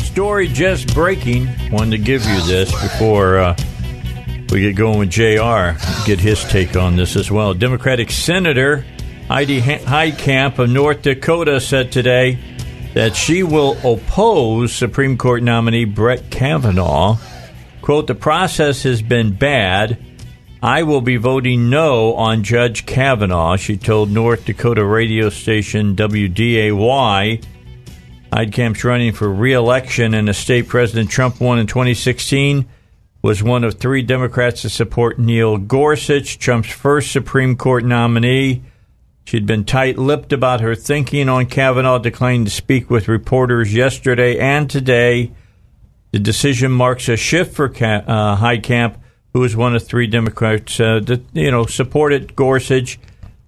Story just breaking. Wanted to give you this before we get going with JR. Get his take on this as well. Democratic Senator Heidi Heitkamp of North Dakota said today that she will oppose Supreme Court nominee Brett Kavanaugh. Quote, the process has been bad. I will be voting no on Judge Kavanaugh, she told North Dakota radio station WDAY. Heitkamp's running for re-election in a state President Trump won in 2016, was one of three Democrats to support Neil Gorsuch, Trump's first Supreme Court nominee. She'd been tight-lipped about her thinking on Kavanaugh, declined to speak with reporters yesterday and today. The decision marks a shift for Heitkamp, who was one of three Democrats that supported Gorsuch.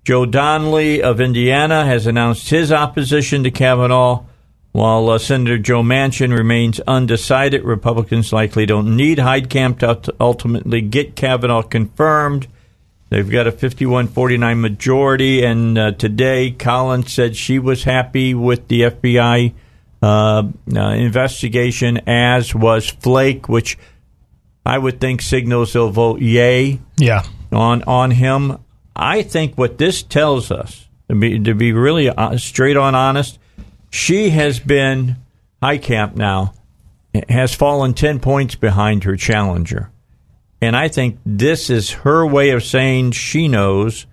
Joe Donnelly of Indiana has announced his opposition to Kavanaugh. While Senator Joe Manchin remains undecided, Republicans likely don't need Heitkamp to ultimately get Kavanaugh confirmed. They've got a 51-49 majority, and today Collins said she was happy with the FBI investigation, as was Flake, which I would think signals they'll vote yay on him. I think what this tells us, to be really straight on honest, she has been, Heitkamp now, has fallen 10 points behind her challenger. And I think this is her way of saying she knows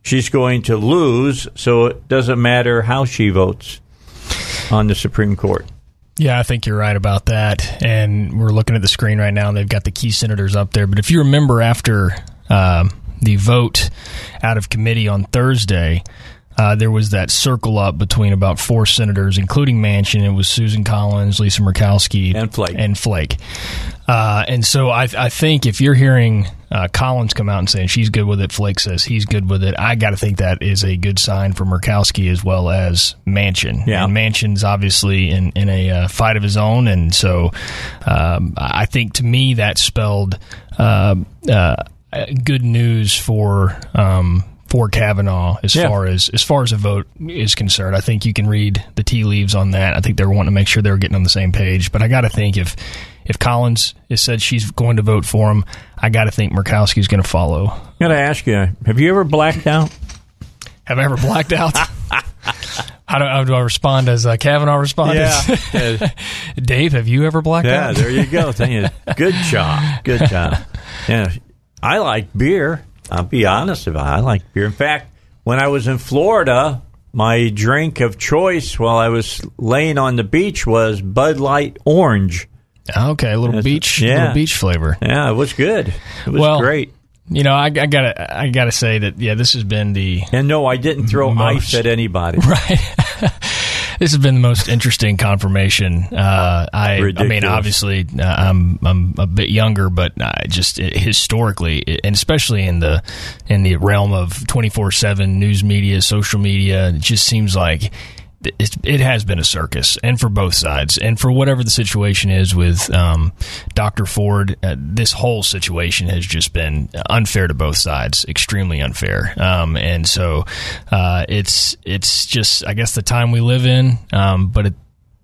she's going to lose, so it doesn't matter how she votes on the Supreme Court. Yeah, I think you're right about that. And we're looking at the screen right now, and they've got the key senators up there. But if you remember after the vote out of committee on Thursday, there was that circle up between about four senators, including Manchin. It was Susan Collins, Lisa Murkowski, and Flake. And so I think if you're hearing Collins come out and saying she's good with it, Flake says he's good with it, I got to think that is a good sign for Murkowski as well as Manchin. Yeah. And Manchin's obviously in a fight of his own, and so I think to me that spelled good news for Kavanaugh as far as a vote is concerned. I think you can read the tea leaves on that. I think they were wanting to make sure they were getting on the same page. But I got to think if Collins has said she's going to vote for him, I got to think Murkowski's going to follow. I got to ask you, have you ever blacked out? Have I ever blacked out? How do I respond as Kavanaugh responded? Yeah. Dave, have you ever blacked out? Yeah, there you go. Good job. Good job. Yeah, I like beer. I'll be honest about it. I like beer. In fact, when I was in Florida, my drink of choice while I was laying on the beach was Bud Light Orange. Okay, a little beach flavor. Yeah, it was good. It was great. You know, I gotta say that this has been the and no, I didn't throw ice at anybody. Right. This has been the most interesting confirmation. I mean, obviously, I'm a bit younger, but historically, and especially in the realm of 24/7 news media, social media, it just seems like it has been a circus, and for both sides, and for whatever the situation is with Dr. Ford, this whole situation has just been unfair to both sides, extremely unfair. And so it's just, I guess, the time we live in. But at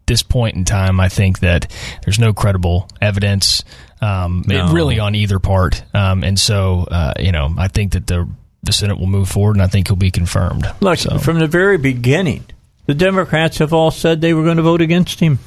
this point in time, I think that there's no credible evidence, really on either part. And so I think that the Senate will move forward, and I think he'll be confirmed. Look, from the very beginning, the Democrats have all said they were going to vote against him.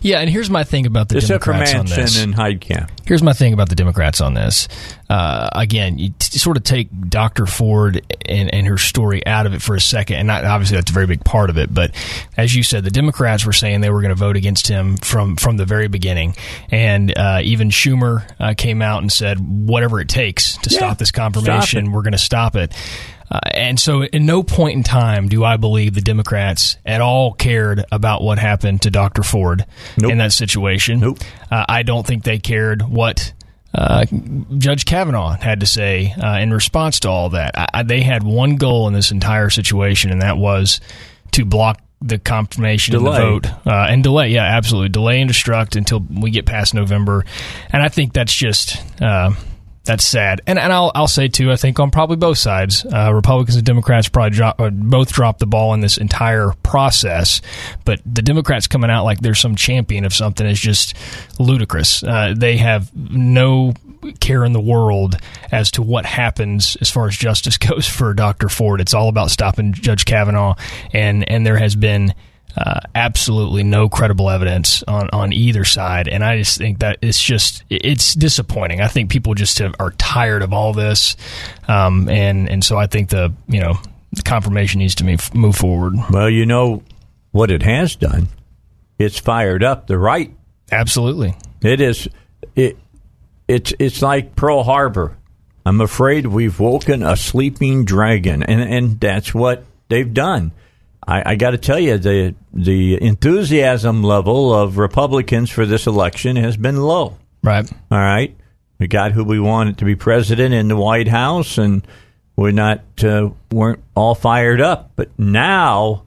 Yeah, and here's my thing about the Democrats on this. Except for Manchin and Heitkamp. Here's my thing about the Democrats on this. Again, you sort of take Dr. Ford and her story out of it for a second, and obviously that's a very big part of it, but as you said, the Democrats were saying they were going to vote against him from the very beginning, and even Schumer came out and said, whatever it takes to stop this confirmation, we're going to stop it. And so at no point in time do I believe the Democrats at all cared about what happened to Dr. Ford in that situation. I don't think they cared what Judge Kavanaugh had to say in response to all that. They had one goal in this entire situation, and that was to block the confirmation of the vote and delay. Yeah, absolutely. Delay and destruct until we get past November. And I think that's just that's sad. And I'll say, too, I think on probably both sides, Republicans and Democrats probably both dropped the ball in this entire process. But the Democrats coming out like they're some champion of something is just ludicrous. They have no care in the world as to what happens as far as justice goes for Dr. Ford. It's all about stopping Judge Kavanaugh, and there has been absolutely no credible evidence on either side, and I just think that it's disappointing. I think people just are tired of all this, and so I think the confirmation needs to move forward. Well, you know what it has done? It's fired up the right. Absolutely, it is. It's like Pearl Harbor. I'm afraid we've woken a sleeping dragon, and that's what they've done. I got to tell you, the enthusiasm level of Republicans for this election has been low. Right. All right. We got who we wanted to be president in the White House, and weren't all fired up. But now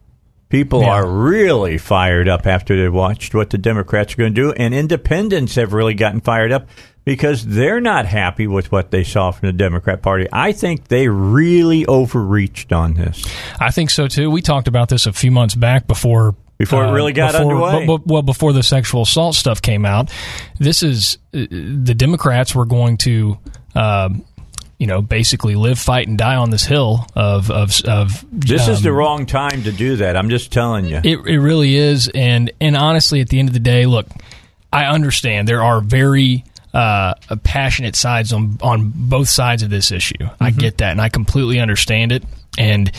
people are really fired up after they've watched what the Democrats are going to do, and independents have really gotten fired up because they're not happy with what they saw from the Democrat Party. I think they really overreached on this. I think so, too. We talked about this a few months back before it really got underway. Well, before the sexual assault stuff came out, this is the Democrats were going to basically live, fight, and die on this hill of this is the wrong time to do that. I'm just telling you. It really is. And honestly, at the end of the day, look, I understand there are very passionate sides on both sides of this issue. Mm-hmm. I get that, and I completely understand it. And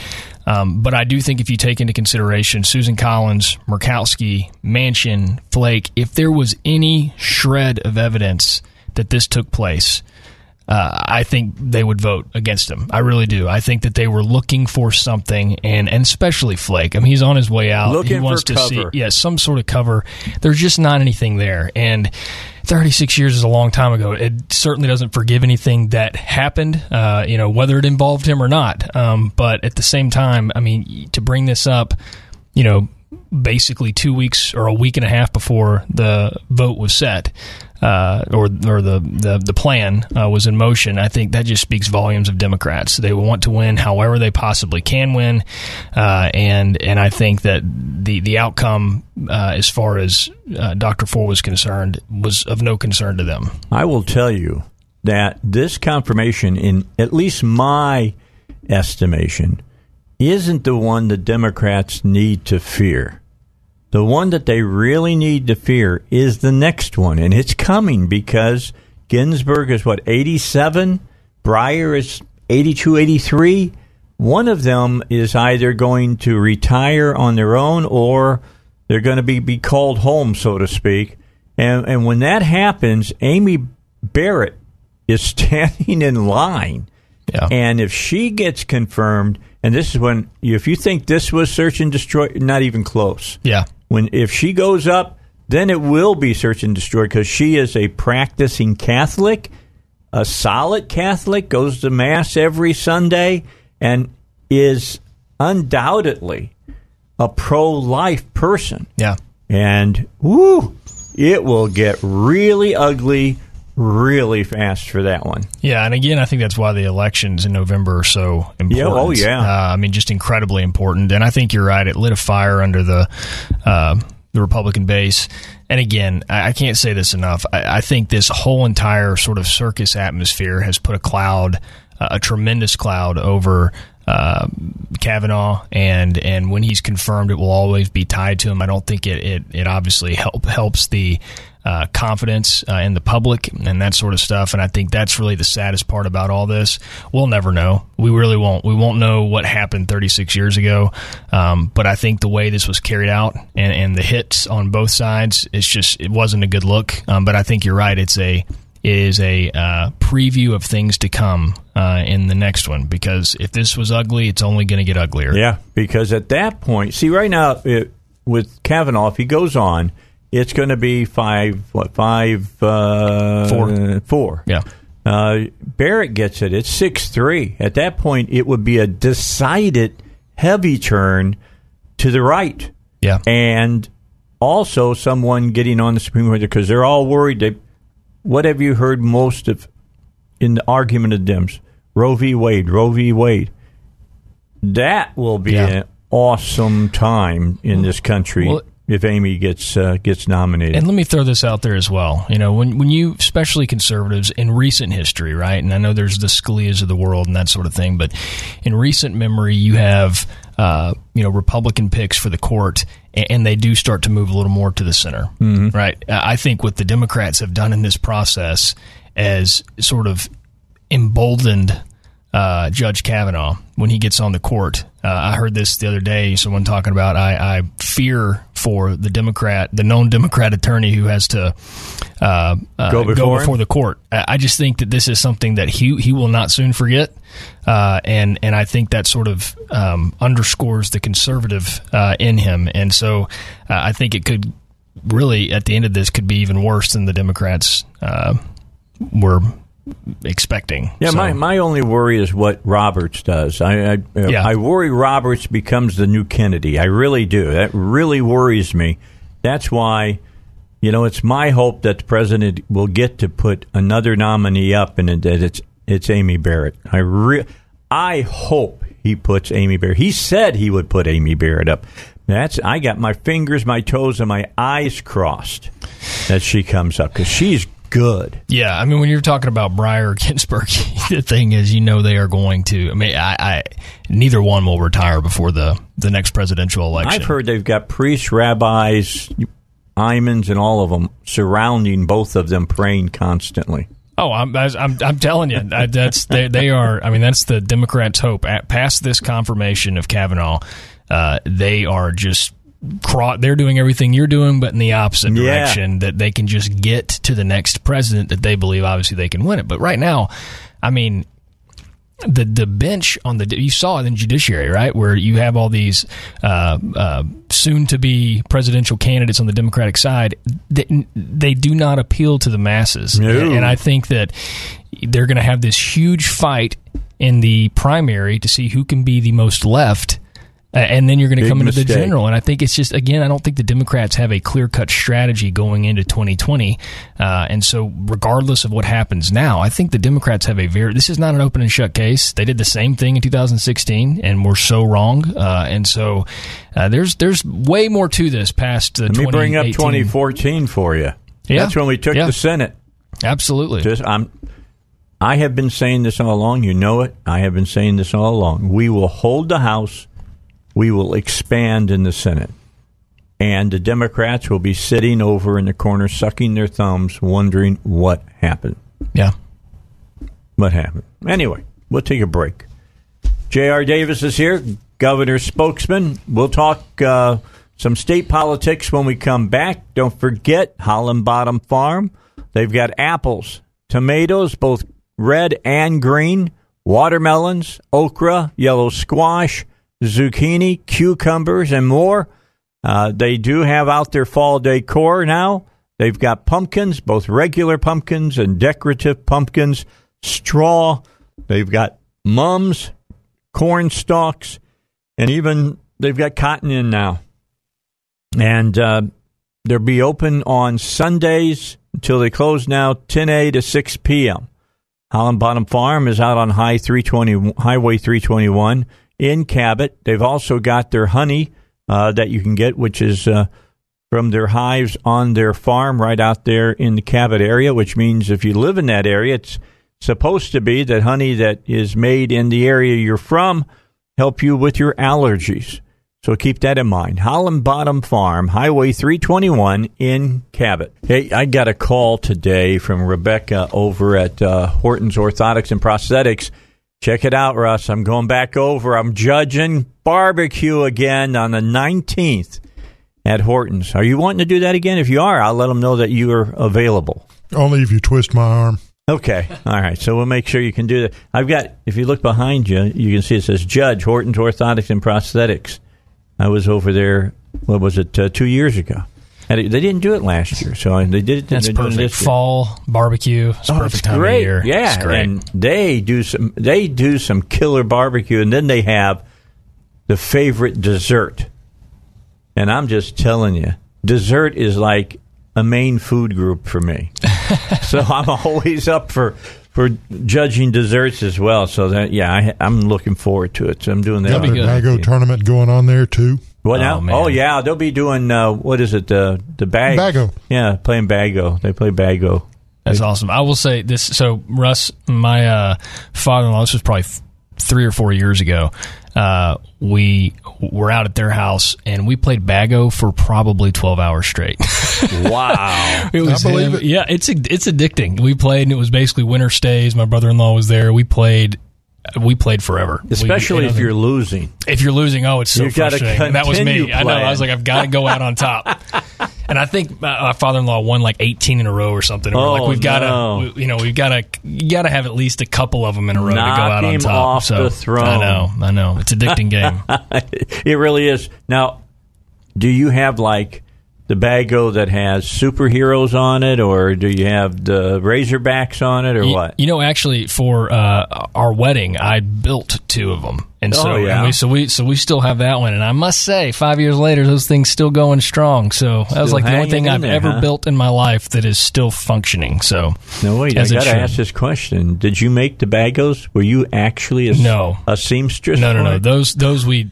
but I do think if you take into consideration Susan Collins, Murkowski, Manchin, Flake, if there was any shred of evidence that this took place, I think they would vote against him. I really do. I think that they were looking for something, and especially Flake. I mean, he's on his way out. Looking he wants for to cover. See some sort of cover. There's just not anything there. And 36 years is a long time ago. It certainly doesn't forgive anything that happened, whether it involved him or not. But at the same time, I mean, to bring this up, basically 2 weeks or a week and a half before the vote was set, or the plan was in motion, I think that just speaks volumes of Democrats. They want to win however they possibly can win, and I think that the outcome as far as Dr. Ford was concerned was of no concern to them. I will tell you that this confirmation, in at least my estimation, isn't the one the Democrats need to fear. The one that they really need to fear is the next one, and it's coming because Ginsburg is, 87? Breyer is 82, 83? One of them is either going to retire on their own or they're going to be called home, so to speak. And when that happens, Amy Barrett is standing in line. Yeah. And if she gets confirmed, and this is when, if you think this was search and destroy, not even close. Yeah. If she goes up, then it will be search and destroy because she is a practicing Catholic, a solid Catholic, goes to Mass every Sunday, and is undoubtedly a pro-life person. Yeah. And, it will get really ugly really fast for that one. Yeah, and again, I think that's why the elections in November are so important. Yeah, oh, yeah. I mean, just incredibly important. And I think you're right. It lit a fire under the Republican base. And again, I can't say this enough. I think this whole entire sort of circus atmosphere has put a tremendous cloud over Kavanaugh, and when he's confirmed, it will always be tied to him. I don't think it obviously helps the confidence in the public and that sort of stuff, and I think that's really the saddest part about all this. We'll never know. We really won't. We won't know what happened 36 years ago, but I think the way this was carried out and the hits on both sides, it wasn't a good look, but I think you're right. It's a is a preview of things to come in the next one, because if this was ugly, it's only going to get uglier. Yeah, because at that point, see, right now with Kavanaugh, if he goes on, it's going to be four. Yeah. Barrett gets it. It's 6-3. At that point, it would be a decided heavy turn to the right. Yeah. And also someone getting on the Supreme Court, because they're all worried. What have you heard most of in the argument of Dems? Roe v. Wade, Roe v. Wade. That will be an awesome time in this country. Well, if Amy gets nominated. And let me throw this out there as well. You know, when you, especially conservatives, in recent history, right, and I know there's the Scalias of the world and that sort of thing, but in recent memory you have, Republican picks for the court, and they do start to move a little more to the center, mm-hmm. right? I think what the Democrats have done in this process has sort of emboldened Judge Kavanaugh when he gets on the court. I heard this the other day, someone talking about, I fear for the known Democrat attorney who has to go before the court. I just think that this is something that he will not soon forget, and I think that sort of underscores the conservative in him. And so I think it could really, at the end of this, could be even worse than the Democrats were expecting. Yeah, so. My only worry is what Roberts does. I worry Roberts becomes the new Kennedy. I really do. That really worries me. That's why, it's my hope that the president will get to put another nominee up, and that it's Amy Barrett. I hope he puts Amy Barrett. He said he would put Amy Barrett up. I got my fingers, my toes, and my eyes crossed that she comes up, because she's good. Yeah, I mean, when you're talking about Breyer, Ginsburg, the thing is, they are going to. I mean, I neither one will retire before the next presidential election. I've heard they've got priests, rabbis, imams, and all of them surrounding both of them, praying constantly. Oh, I'm telling you, that's they are. I mean, that's the Democrats' hope. Past this confirmation of Kavanaugh, they are just. They're doing everything you're doing, but in the opposite direction, that they can just get to the next president that they believe, obviously, they can win it. But right now, I mean, the bench on you saw it in Judiciary, right, where you have all these soon-to-be presidential candidates on the Democratic side. They do not appeal to the masses. No. And I think that they're going to have this huge fight in the primary to see who can be the most left. And then you're going to come into the general. And I think it's just, again, I don't think the Democrats have a clear-cut strategy going into 2020. And so regardless of what happens now, I think the Democrats have this is not an open and shut case. They did the same thing in 2016 and were so wrong. And so there's way more to this past the 2018. Let me bring up 2014 for you. Yeah. That's when we took the Senate. Absolutely. I have been saying this all along. You know it. I have been saying this all along. We will hold the House. We will expand in the Senate, and the Democrats will be sitting over in the corner, sucking their thumbs, wondering what happened. Yeah. What happened? Anyway, we'll take a break. JR Davis is here, governor's spokesman. We'll talk some state politics when we come back. Don't forget Holland Bottom Farm. They've got apples, tomatoes, both red and green, watermelons, okra, yellow squash, zucchini, cucumbers, and more. They do have out their fall decor now. They've got pumpkins, both regular pumpkins and decorative pumpkins, straw. They've got mums, corn stalks, and even they've got cotton in now. And they'll be open on Sundays until they close now, 10 a.m. to 6 p.m. Holland Bottom Farm is out on Highway 321. In Cabot. They've also got their honey that you can get, which is from their hives on their farm right out there in the Cabot area, which means if you live in that area, it's supposed to be that honey that is made in the area you're from help you with your allergies. So keep that in mind. Holland Bottom Farm, Highway 321 in Cabot. Hey, I got a call today from Rebecca over at Horton's Orthotics and Prosthetics. Check it out, Russ. I'm going back over. I'm judging barbecue again on the 19th at Horton's. Are you wanting to do that again? If you are, I'll let them know that you are available. Only if you twist my arm. Okay. All right. So we'll make sure you can do that. I've got, if you look behind you, you can see it says Judge Horton's Orthotics and Prosthetics. I was over there, 2 years ago. They didn't do it last year, so they did it. That's perfect. Fall barbecue. It's perfect time of year. Yeah, it's great. And they do some killer barbecue, and then they have the favorite dessert. And I'm just telling you, dessert is like a main food group for me. So I'm always up for judging desserts as well. So that I'm looking forward to it. So I'm doing that. Got the Bago tournament going on there too. What now? Oh yeah, they'll be doing the bag. Bago. Yeah, playing Bago. They play Bago. That's awesome. I will say this. So Russ, my father-in-law, this was probably 3 or 4 years ago. We were out at their house and we played Bago for probably 12 hours straight. Wow, I believe it. Yeah, it's addicting. We played and it was basically winter stays. My brother-in-law was there. We played forever, especially if you're losing. If you're losing, it's so frustrating. That was me. Playing. I know. I was like, I've got to go out on top. And I think my father-in-law won like 18 in a row or something. And we're like, you got to have at least a couple of them in a row to go out on top. Knock him off the throne. I know. It's an addicting game. It really is. Now, do you have like the Bago that has superheroes on it, or do you have the Razorbacks on it, or what? You know, actually, for our wedding, I built 2 of them, and we still have that one. And I must say, 5 years later, those things still going strong. So that was like the only thing I've ever built in my life that is still functioning. So no, wait, I got to ask this question: did you make the Bagos? Were you actually a seamstress? No. Those we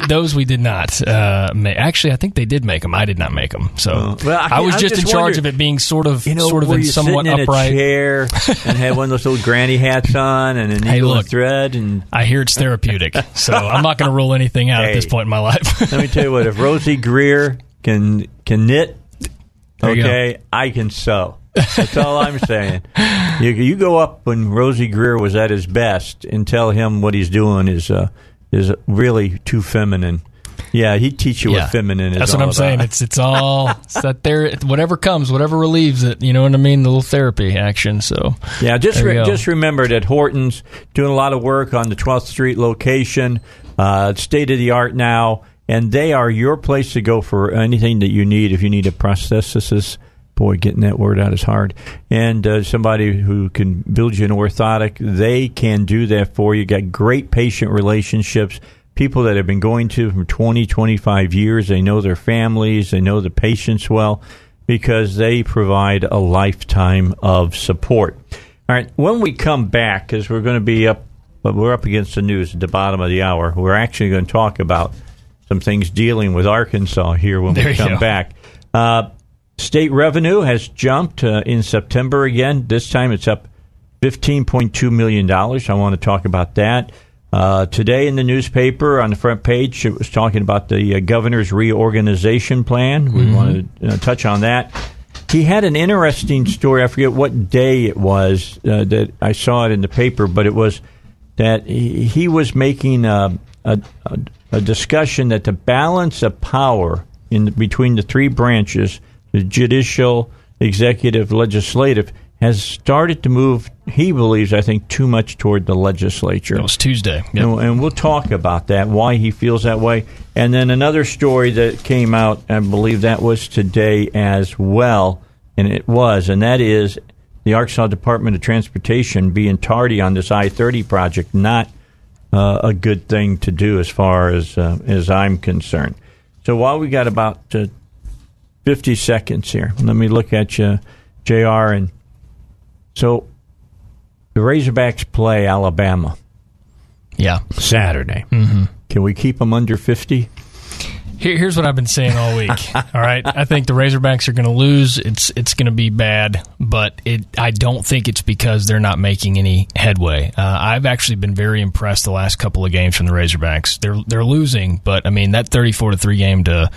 did not make. Actually, I think they did make them. I did not make them. So I was just in charge of it being sort of somewhat upright. Chair and had one of those little granny hats on and an eagle thread. And I hear it's therapeutic. So I'm not going to rule anything out at this point in my life. Let me tell you what, if Rosie Greer can knit, I can sew. That's all I'm saying. You go up when Rosie Greer was at his best and tell him what he's doing is really too feminine. Yeah, he'd teach you what feminine is. That's what I'm saying. It's all it's that there. Whatever comes, whatever relieves it. You know what I mean? The little therapy action. So yeah, just remember that Horton's doing a lot of work on the 12th Street location. State of the art now, and they are your place to go for anything that you need. If you need a prosthesis, boy, getting that word out is hard. And somebody who can build you an orthotic, they can do that for you. Got great patient relationships. People that have been going to for 20, 25 years, they know their families, they know the patients well, because they provide a lifetime of support. All right, when we come back, because we're up against the news at the bottom of the hour, we're actually going to talk about some things dealing with Arkansas here when we come back. State revenue has jumped in September again. This time it's up $15.2 million. I want to talk about that. Today in the newspaper, on the front page, it was talking about the governor's reorganization plan. We want to touch on that. He had an interesting story. I forget what day it was that I saw it in the paper, but it was that he was making a discussion that the balance of power between the three branches, the judicial, executive, legislative, has started to move, he believes, I think, too much toward the legislature. That was Tuesday. Yep. And we'll talk about that, why he feels that way. And then another story that came out, I believe that was today as well, and that is the Arkansas Department of Transportation being tardy on this I-30 project, not a good thing to do as far as I'm concerned. So while we got about 50 seconds here, let me look at you, JR, and... So, the Razorbacks play Alabama. Yeah. Saturday. Mm-hmm. Can we keep them under 50? Here's what I've been saying all week. All right, I think the Razorbacks are going to lose. It's going to be bad, but I don't think it's because they're not making any headway. I've actually been very impressed the last couple of games from the Razorbacks. They're losing, but I mean that 34-3 game to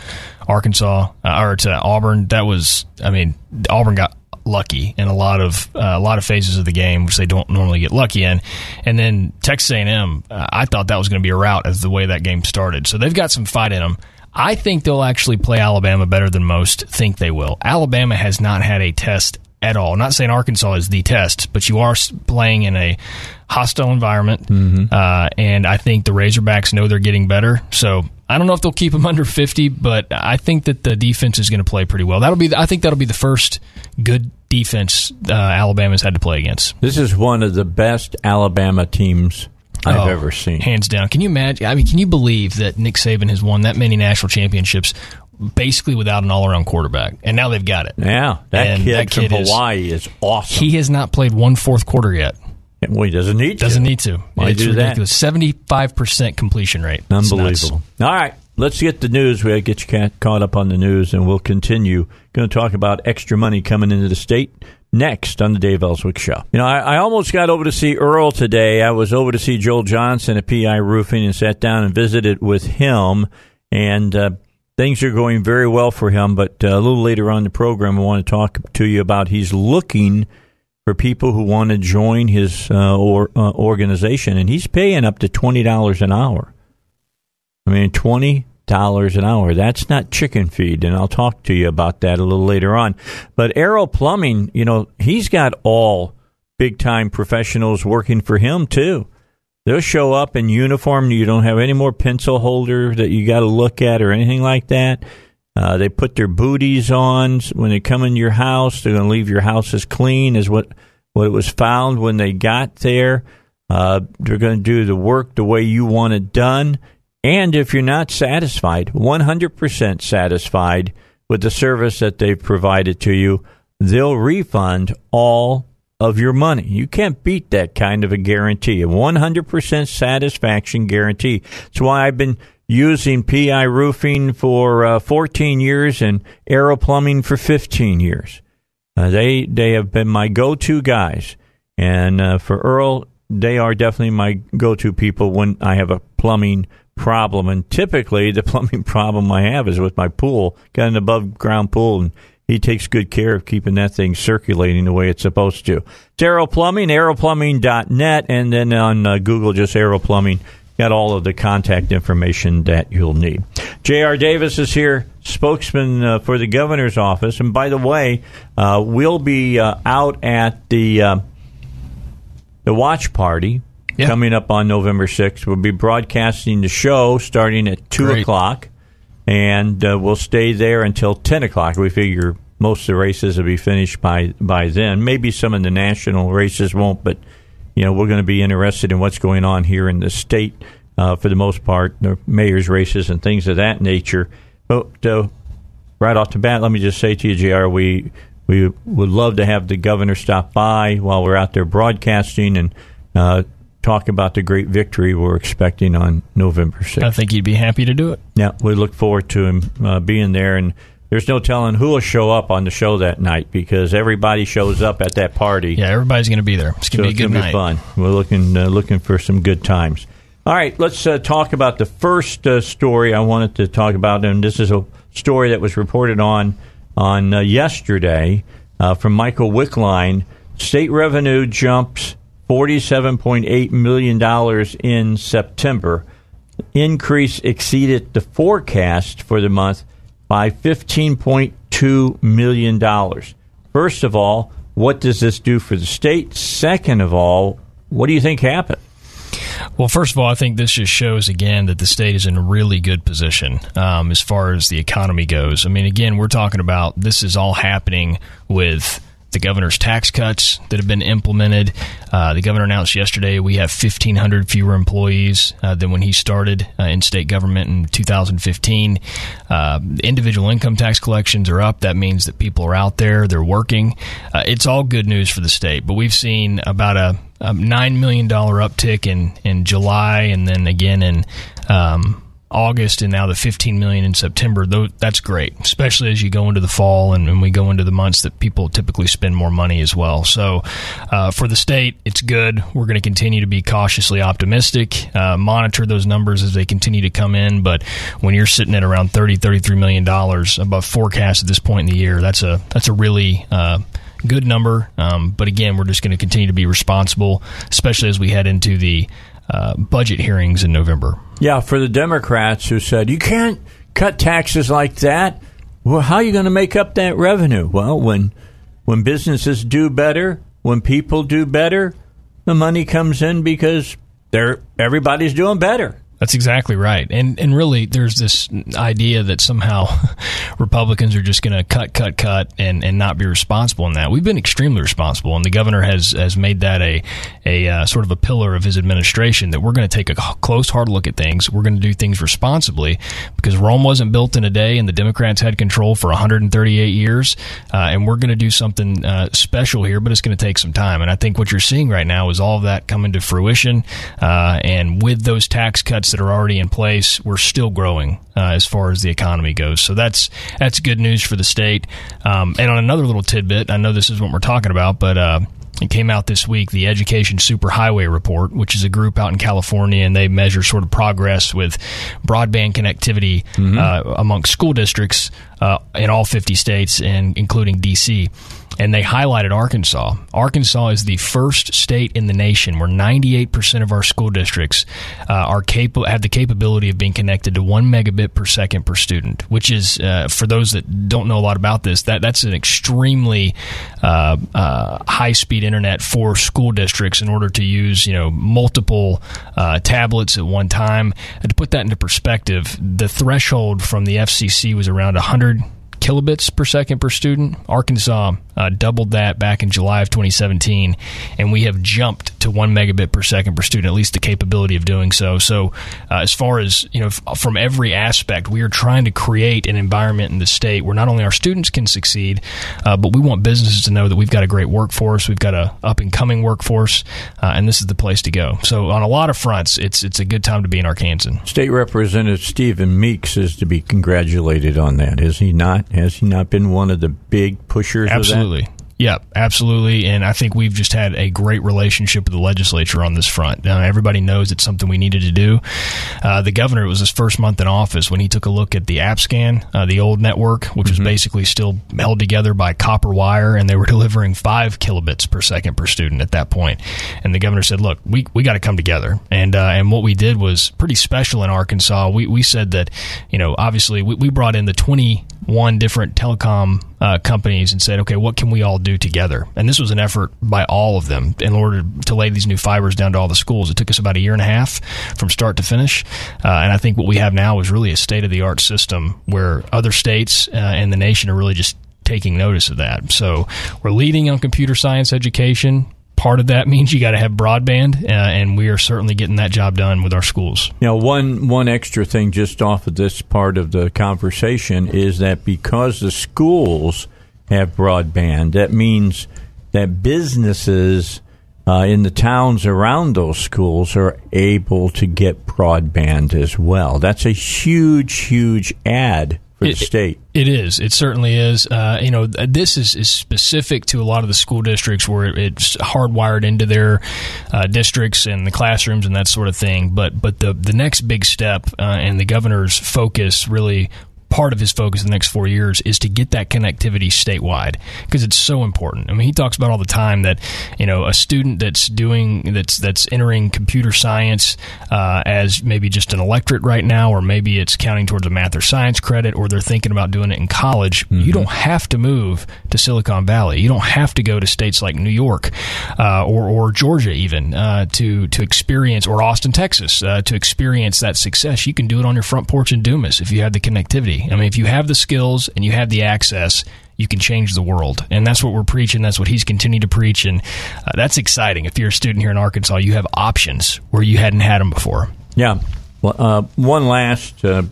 Arkansas or to Auburn. That was, I mean, Auburn got lucky in a lot of phases of the game, which they don't normally get lucky in. And then Texas A&M, I thought that was going to be a rout as the way that game started. So they've got some fight in them. I think they'll actually play Alabama better than most think they will. Alabama has not had a test at all. I'm not saying Arkansas is the test, but you are playing in a hostile environment, and I think the Razorbacks know they're getting better. So I don't know if they'll keep them under 50, but I think that the defense is going to play pretty well. I think that'll be the first good defense Alabama's had to play against. This is one of the best Alabama teams I've ever seen, hands down. Can you imagine? I mean, can you believe that Nick Saban has won that many national championships basically without an all-around quarterback? And now they've got it. Yeah, that kid from Hawaii is awesome. He has not played one fourth quarter yet. Well, he doesn't need to. Why it's do ridiculous. That? 75% completion rate. Unbelievable. All right, let's get the news. We'll get you caught up on the news, and we'll continue. Going to talk about extra money coming into the state next on the Dave Elswick Show. You know, I almost got over to see Earl today. I was over to see Joel Johnson at PI Roofing and sat down and visited with him, and things are going very well for him. But a little later on in the program, I want to talk to you about he's looking for people who want to join his organization, and he's paying up to $20 an hour. I mean, $20 an hour. That's not chicken feed, and I'll talk to you about that a little later on. But Aero Plumbing, you know, he's got all big-time professionals working for him, too. They'll show up in uniform. You don't have any more pencil holder that you got to look at or anything like that. They put their booties on when they come in your house. They're going to leave your house as clean as what it was found when they got there. They're going to do the work the way you want it done. And if you're not satisfied, 100% satisfied with the service that they've provided to you, they'll refund all of your money. You can't beat that kind of a guarantee, a 100% satisfaction guarantee. That's why I've been using PI Roofing for 14 years and Aero Plumbing for 15 years. They have been my go-to guys. And for Earl, they are definitely my go-to people when I have a plumbing problem. And typically the plumbing problem I have is with my pool. Got an above-ground pool, and he takes good care of keeping that thing circulating the way it's supposed to. It's Aero Plumbing, aeroplumbing.net, and then on Google, just Aero Plumbing. Got all of the contact information that you'll need. JR Davis is here, spokesman for the governor's office. And by the way, we'll be out at the watch party coming up on November 6th. We'll be broadcasting the show starting at 2 o'clock, and we'll stay there until 10 o'clock. We figure most of the races will be finished by then. Maybe some of the national races won't, but you know, we're going to be interested in what's going on here in the state for the most part, the mayor's races and things of that nature. But right off the bat, let me just say to you, JR, we would love to have the governor stop by while we're out there broadcasting and talk about the great victory we're expecting on November 6th. I think he'd be happy to do it. Yeah, we look forward to him being there. And there's no telling who will show up on the show that night because everybody shows up at that party. Yeah, everybody's going to be there. It's going to be a good night. Fun. We're looking for some good times. All right, let's talk about the first story I wanted to talk about, and this is a story that was reported on yesterday from Michael Wickline. State revenue jumps $47.8 million in September. Increase exceeded the forecast for the month by $15.2 million. First of all, what does this do for the state? Second of all, what do you think happened? Well, first of all, I think this just shows, again, that the state is in a really good position as far as the economy goes. I mean, again, we're talking about this is all happening with the governor's tax cuts that have been implemented. The governor announced yesterday we have 1,500 fewer employees than when he started in state government in 2015. Individual income tax collections are up. That means that people are out there. They're working. It's all good news for the state. But we've seen about a $9 million uptick in July and then again in August and now the $15 million in September. Though that's great, especially as you go into the fall and we go into the months that people typically spend more money as well. So for the state, it's good. We're going to continue to be cautiously optimistic, monitor those numbers as they continue to come in. But when you're sitting at around $33 million above forecast at this point in the year, that's a really good number. But again, we're just going to continue to be responsible, especially as we head into the budget hearings in November. Yeah, for the Democrats who said, you can't cut taxes like that. Well, how are you going to make up that revenue? Well, when When businesses do better, when people do better, the money comes in because everybody's doing better. That's exactly right. And really, there's this idea that somehow Republicans are just going to cut, and not be responsible in that. We've been extremely responsible, and the governor has made that a sort of a pillar of his administration, that we're going to take a close, hard look at things. We're going to do things responsibly, because Rome wasn't built in a day, and the Democrats had control for 138 years, and we're going to do something special here, but it's going to take some time. And I think what you're seeing right now is all of that coming to fruition, and with those tax cuts that are already in place, we're still growing as far as the economy goes. So that's good news for the state. And on another little tidbit, I know this is what we're talking about, but it came out this week, the Education Superhighway Report, which is a group out in California, and they measure sort of progress with broadband connectivity among school districts in all 50 states, and including D.C., and they highlighted Arkansas. Arkansas is the first state in the nation where 98% of our school districts have the capability of being connected to 1 megabit per second per student, which is, for those that don't know a lot about this, that's an extremely high-speed internet for school districts in order to use multiple tablets at one time. And to put that into perspective, the threshold from the FCC was around 100 kilobits per second per student. Arkansas doubled that back in July of 2017, and we have jumped to 1 megabit per second per student, at least the capability of doing so. So as far as, from every aspect, we are trying to create an environment in the state where not only our students can succeed, but we want businesses to know that we've got a great workforce, we've got a up-and-coming workforce, and this is the place to go. So on a lot of fronts, it's a good time to be an Arkansan. State Representative Stephen Meeks is to be congratulated on that, is he not? Has he not been one of the big pushers of that? Absolutely. Yeah, absolutely. And I think we've just had a great relationship with the legislature on this front. Everybody knows it's something we needed to do. The governor, it was his first month in office when he took a look at the AppScan, the old network, which was basically still held together by copper wire, and they were delivering 5 kilobits per second per student at that point. And the governor said, look, we got to come together. And what we did was pretty special in Arkansas. We said that, obviously we brought in the 21 different telecom companies and said, okay, what can we all do together? And this was an effort by all of them in order to lay these new fibers down to all the schools. It took us about 1.5 years from start to finish. And I think what we have now is really a state-of-the-art system where other states and the nation are really just taking notice of that. So we're leading on computer science education. Part of that means you got to have broadband, and we are certainly getting that job done with our schools. Now, one extra thing just off of this part of the conversation is that because the schools have broadband, that means that businesses in the towns around those schools are able to get broadband as well. That's a huge, huge add for the state. It is. It certainly is. This is specific to a lot of the school districts where it's hardwired into their districts and the classrooms and that sort of thing. But the next big step and the governor's focus really. Part of his focus in the next 4 years is to get that connectivity statewide, because it's so important. I mean, he talks about all the time that, a student that's entering computer science as maybe just an electorate right now, or maybe it's counting towards a math or science credit, or they're thinking about doing it in college. You don't have to move to Silicon Valley. You don't have to go to states like New York or Georgia even to experience, or Austin, Texas, to experience that success. You can do it on your front porch in Dumas if you have the connectivity. I mean, if you have the skills and you have the access, you can change the world. And that's what we're preaching. That's what he's continued to preach. And that's exciting. If you're a student here in Arkansas, you have options where you hadn't had them before. Yeah. Well, one last a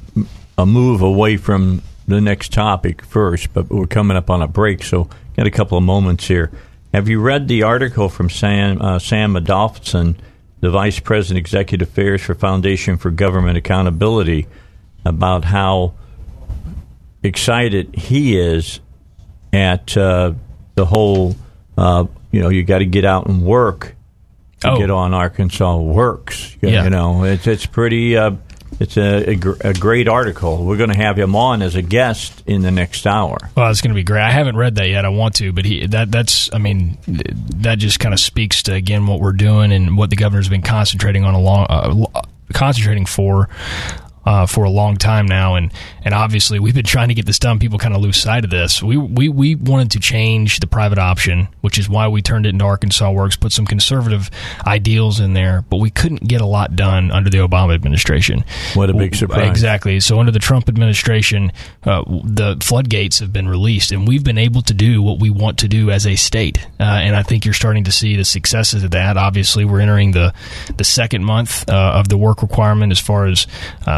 move away from the next topic first, but we're coming up on a break, so got a couple of moments here. Have you read the article from Sam Adolphsen, the Vice President of Executive Affairs for Foundation for Government Accountability, about how excited he is at the whole, you got to get out and work to get on Arkansas Works. Yeah. It's pretty, it's a great article. We're going to have him on as a guest in the next hour. Well, it's going to be great. I haven't read that yet. I want to, but that just kind of speaks to, again, what we're doing and what the governor's been concentrating on for a long time now, and obviously we've been trying to get this done. People kind of lose sight of this. We wanted to change the private option, which is why we turned it into Arkansas Works, put some conservative ideals in there, but we couldn't get a lot done under the Obama administration. What a big surprise. Exactly. So under the Trump administration, the floodgates have been released, and we've been able to do what we want to do as a state. And I think you're starting to see the successes of that. Obviously, we're entering the second month of the work requirement as far as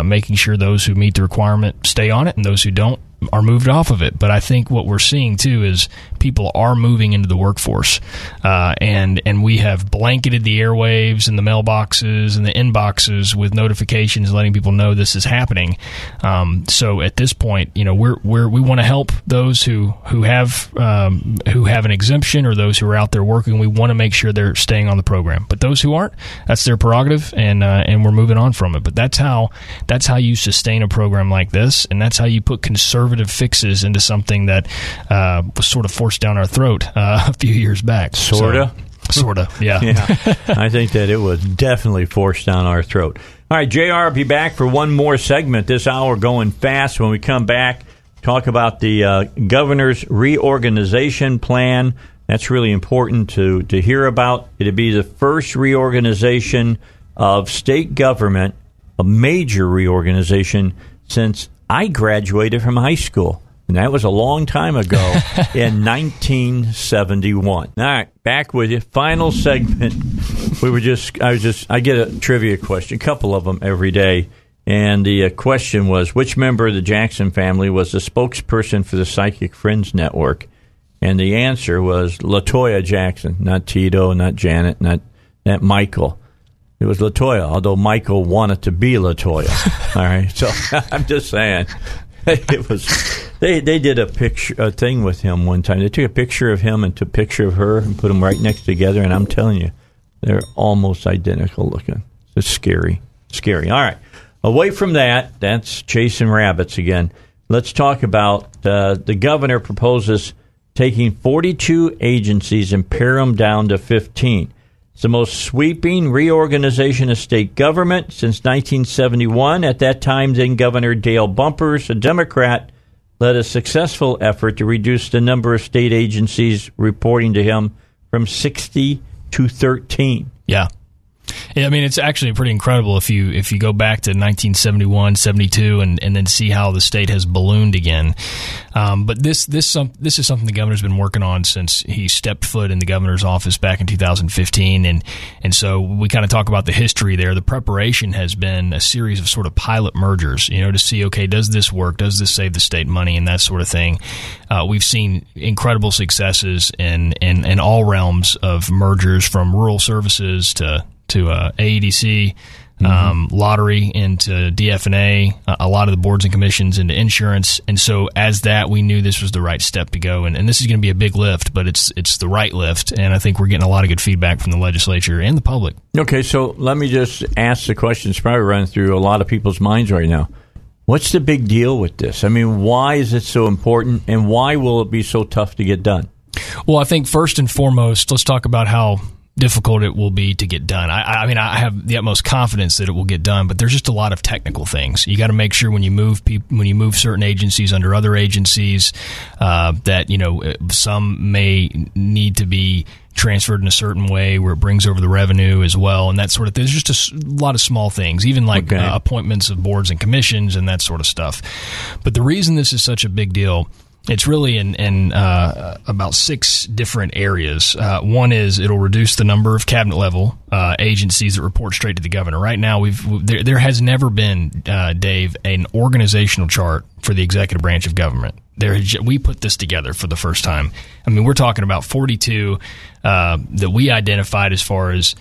making sure those who meet the requirement stay on it and those who don't are moved off of it. But I think what we're seeing, too, is people are moving into the workforce. And we have blanketed the airwaves and the mailboxes and the inboxes with notifications letting people know this is happening. So at this point, you know, we want to help those who have an exemption or those who are out there working. We want to make sure they're staying on the program. But those who aren't, that's their prerogative, and we're moving on from it. But that's how you sustain a program like this, and that's how you put conservative fixes into something that was sort of forced down our throat a few years back. Sort of, yeah. I think that it was definitely forced down our throat. All right, JR, I'll be back for one more segment this hour, going fast. When we come back, talk about the governor's reorganization plan. That's really important to hear about. It'd be the first reorganization of state government, a major reorganization since I graduated from high school, and that was a long time ago in 1971. All right, back with you. Final segment. I get a trivia question, a couple of them every day, and the question was, which member of the Jackson family was the spokesperson for the Psychic Friends Network? And the answer was LaToya Jackson, not Tito, not Janet, not Michael. It was LaToya, although Michael wanted to be LaToya. All right, so I'm just saying, it was. They did a thing with him one time. They took a picture of him and took a picture of her and put them right next together. And I'm telling you, they're almost identical looking. It's scary. All right, away from that, that's chasing rabbits again. Let's talk about the governor proposes taking 42 agencies and pare them down to 15. It's the most sweeping reorganization of state government since 1971. At that time, then-Governor Dale Bumpers, a Democrat, led a successful effort to reduce the number of state agencies reporting to him from 60 to 13. Yeah. I mean, it's actually pretty incredible if you go back to 1971, 72, and then see how the state has ballooned again. But this is something the governor's been working on since he stepped foot in the governor's office back in 2015, and so we kind of talk about the history there. The preparation has been a series of sort of pilot mergers, you know, to see, okay, does this work? Does this save the state money and that sort of thing? We've seen incredible successes in all realms of mergers, from rural services to AEDC, lottery, into DFNA, a lot of the boards and commissions, into insurance. And so as that, we knew this was the right step to go. And this is going to be a big lift, but it's the right lift. And I think we're getting a lot of good feedback from the legislature and the public. Okay, so let me just ask the question. It's probably running through a lot of people's minds right now. What's the big deal with this? I mean, why is it so important, and why will it be so tough to get done? Well, I think first and foremost, let's talk about how difficult it will be to get done. I mean, I have the utmost confidence that it will get done, but there's just a lot of technical things. You got to make sure when you move certain agencies under other agencies, that, you know, some may need to be transferred in a certain way where it brings over the revenue as well, and that sort of thing. There's just a lot of small things, even like appointments of boards and commissions and that sort of stuff. But the reason this is such a big deal, it's really in about six different areas. One is it'll reduce the number of cabinet-level agencies that report straight to the governor. Right now, there has never been, Dave, an organizational chart for the executive branch of government. We put this together for the first time. I mean, we're talking about 42 that we identified as far as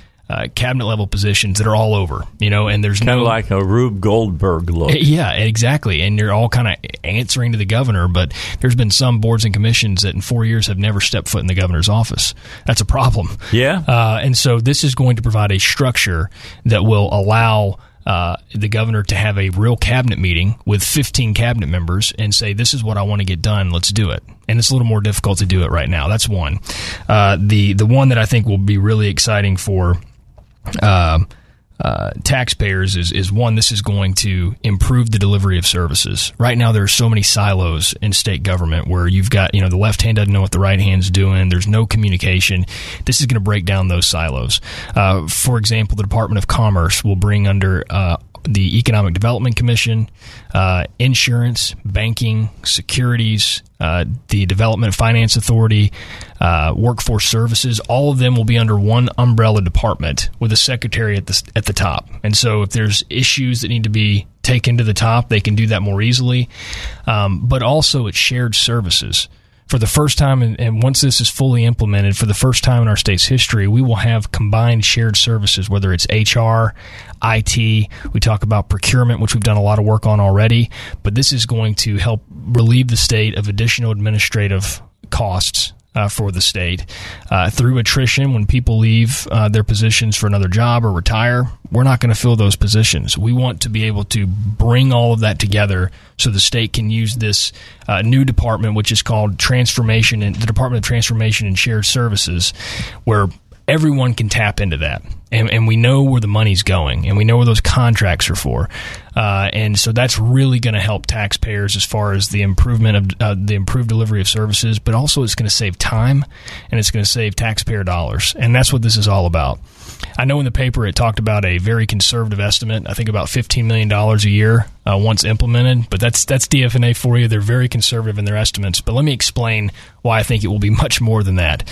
cabinet level positions that are all over, you know, and there's kind of like a Rube Goldberg look. Yeah, exactly. And you're all kind of answering to the governor, but there's been some boards and commissions that in 4 years have never stepped foot in the governor's office. That's a problem. Yeah. And so this is going to provide a structure that will allow the governor to have a real cabinet meeting with 15 cabinet members and say, this is what I want to get done. Let's do it. And it's a little more difficult to do it right now. That's one. The one that I think will be really exciting for taxpayers is one, this is going to improve the delivery of services. Right now, there are so many silos in state government where you've got, you know, the left hand doesn't know what the right hand's doing. There's no communication. This is going to break down those silos. For example, the Department of Commerce will bring under the Economic Development Commission, insurance, banking, securities, the Development Finance Authority, Workforce Services. All of them will be under one umbrella department with a secretary at the top. And so if there's issues that need to be taken to the top, they can do that more easily. But also it's shared services. For the first time, and once this is fully implemented, for the first time in our state's history, we will have combined shared services, whether it's HR, IT, we talk about procurement, which we've done a lot of work on already, but this is going to help relieve the state of additional administrative costs for the state. Through attrition, when people leave their positions for another job or retire, we're not going to fill those positions. We want to be able to bring all of that together so the state can use this new department, which is called Transformation and the Department of Transformation and Shared Services, where everyone can tap into that. And we know where the money's going, and we know where those contracts are for. And so that's really going to help taxpayers as far as the improvement of the improved delivery of services, but also it's going to save time, and it's going to save taxpayer dollars. And that's what this is all about. I know in the paper it talked about a very conservative estimate, I think about $15 million a year once implemented, but that's DFNA for you. They're very conservative in their estimates. But let me explain why I think it will be much more than that.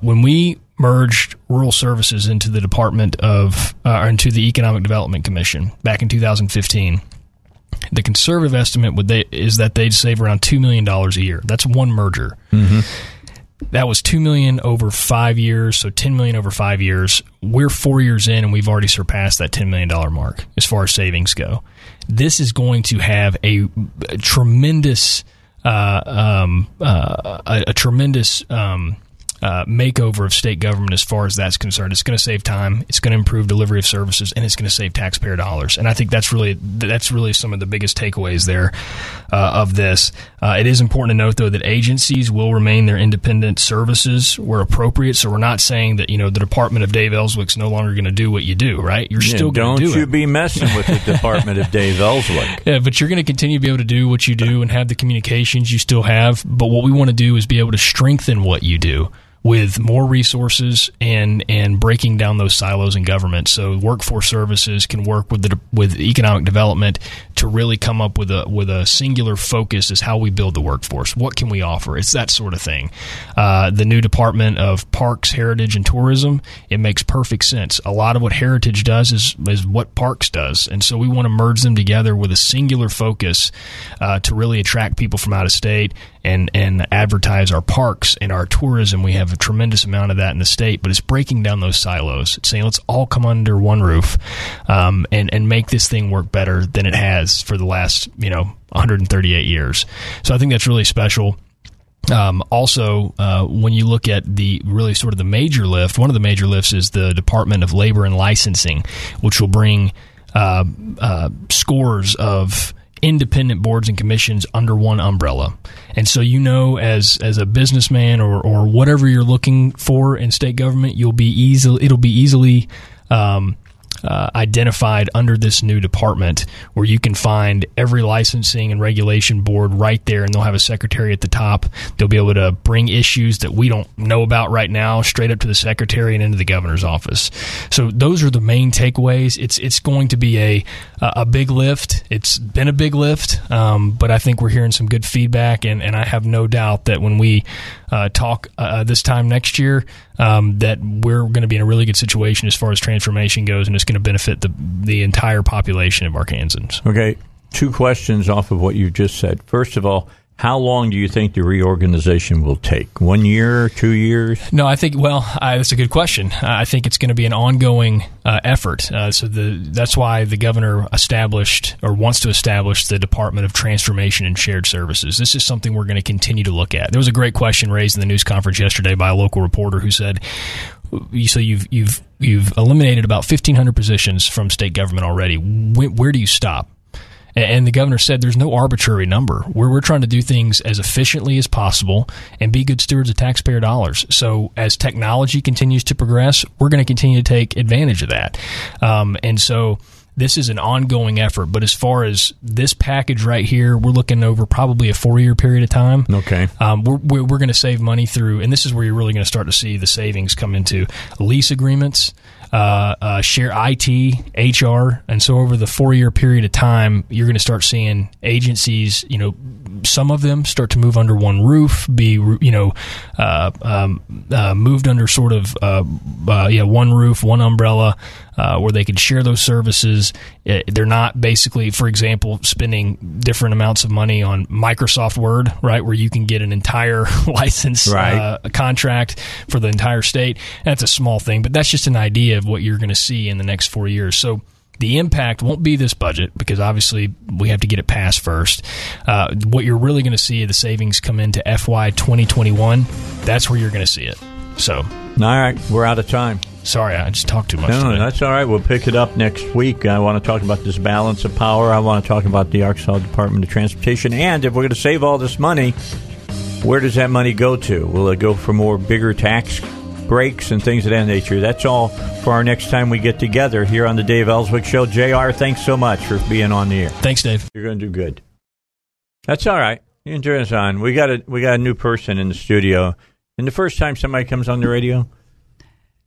When we merged rural services into the Department of into the Economic Development Commission back in 2015. The conservative estimate is that they'd save around $2 million a year. That's one merger. Mm-hmm. That was $2 million over 5 years, so $10 million over 5 years. We're 4 years in, and we've already surpassed that $10 million mark as far as savings go. This is going to have a tremendous makeover of state government as far as that's concerned. It's going to save time, it's going to improve delivery of services, and it's going to save taxpayer dollars. And I think that's really some of the biggest takeaways there of this. It is important to note, though, that agencies will remain their independent services where appropriate. So we're not saying that, you know, the Department of Dave Elswick's no longer going to do what you do, right? You're still going to do it. Don't you be messing with the Department of Dave Elswick. Yeah, but you're going to continue to be able to do what you do and have the communications you still have. But what we want to do is be able to strengthen what you do with more resources and breaking down those silos in government. So workforce services can work with economic development to really come up with a singular focus as how we build the workforce. What can we offer? It's that sort of thing. The new Department of Parks, Heritage, and Tourism, it makes perfect sense. A lot of what Heritage does is what Parks does. And so we want to merge them together with a singular focus to really attract people from out of state and advertise our parks and our tourism. We have a tremendous amount of that in the state, but it's breaking down those silos. It's saying let's all come under one roof and make this thing work better than it has for the last 138 years. So I think that's really special. Also, when you look at the really sort of the major lift, one of the major lifts is the Department of Labor and Licensing, which will bring scores of independent boards and commissions under one umbrella. And so, as a businessman or whatever you're looking for in state government, it'll be easily identified under this new department, where you can find every licensing and regulation board right there, and they'll have a secretary at the top. They'll be able to bring issues that we don't know about right now straight up to the secretary and into the governor's office. So those are the main takeaways. It's going to be a big lift. It's been a big lift, but I think we're hearing some good feedback, and I have no doubt that when we talk this time next year, that we're going to be in a really good situation as far as transformation goes, and it's going to benefit the entire population of Arkansans. Okay, two questions off of what you just said. First of all, how long do you think the reorganization will take? 1 year, 2 years? No, I think, that's a good question. I think it's going to be an ongoing effort. So that's why the governor established or wants to establish the Department of Transformation and Shared Services. This is something we're going to continue to look at. There was a great question raised in the news conference yesterday by a local reporter who said, so you've eliminated about 1,500 positions from state government already. Where do you stop? And the governor said there's no arbitrary number. We're trying to do things as efficiently as possible and be good stewards of taxpayer dollars. So as technology continues to progress, we're going to continue to take advantage of that. And so this is an ongoing effort. But as far as this package right here, we're looking over probably a 4-year period of time. Okay. We're going to save money through, and this is where you're really going to start to see the savings come into lease agreements, share IT, HR. And so over the 4-year period of time, you're going to start seeing agencies, you know, some of them start to move under one roof, be, you know, moved under sort of, one roof, one umbrella, where they can share those services. They're not basically, for example, spending different amounts of money on Microsoft Word, right, where you can get an entire license contract for the entire state. That's a small thing, but that's just an idea of what you're going to see in the next 4 years. So the impact won't be this budget because obviously we have to get it passed first. What you're really going to see the savings come into FY 2021. That's where you're going to see it. So, all right, we're out of time. Sorry, I just talked too much. No, that's all right. We'll pick it up next week. I want to talk about this balance of power. I want to talk about the Arkansas Department of Transportation. And if we're going to save all this money, where does that money go to? Will it go for more bigger tax breaks and things of that nature? That's all for our next time we get together here on the Dave Elswick Show. JR, thanks so much for being on the air. Thanks, Dave. You're going to do good. That's all right. You can turn us on. We got a new person in the studio. And the first time somebody comes on the radio,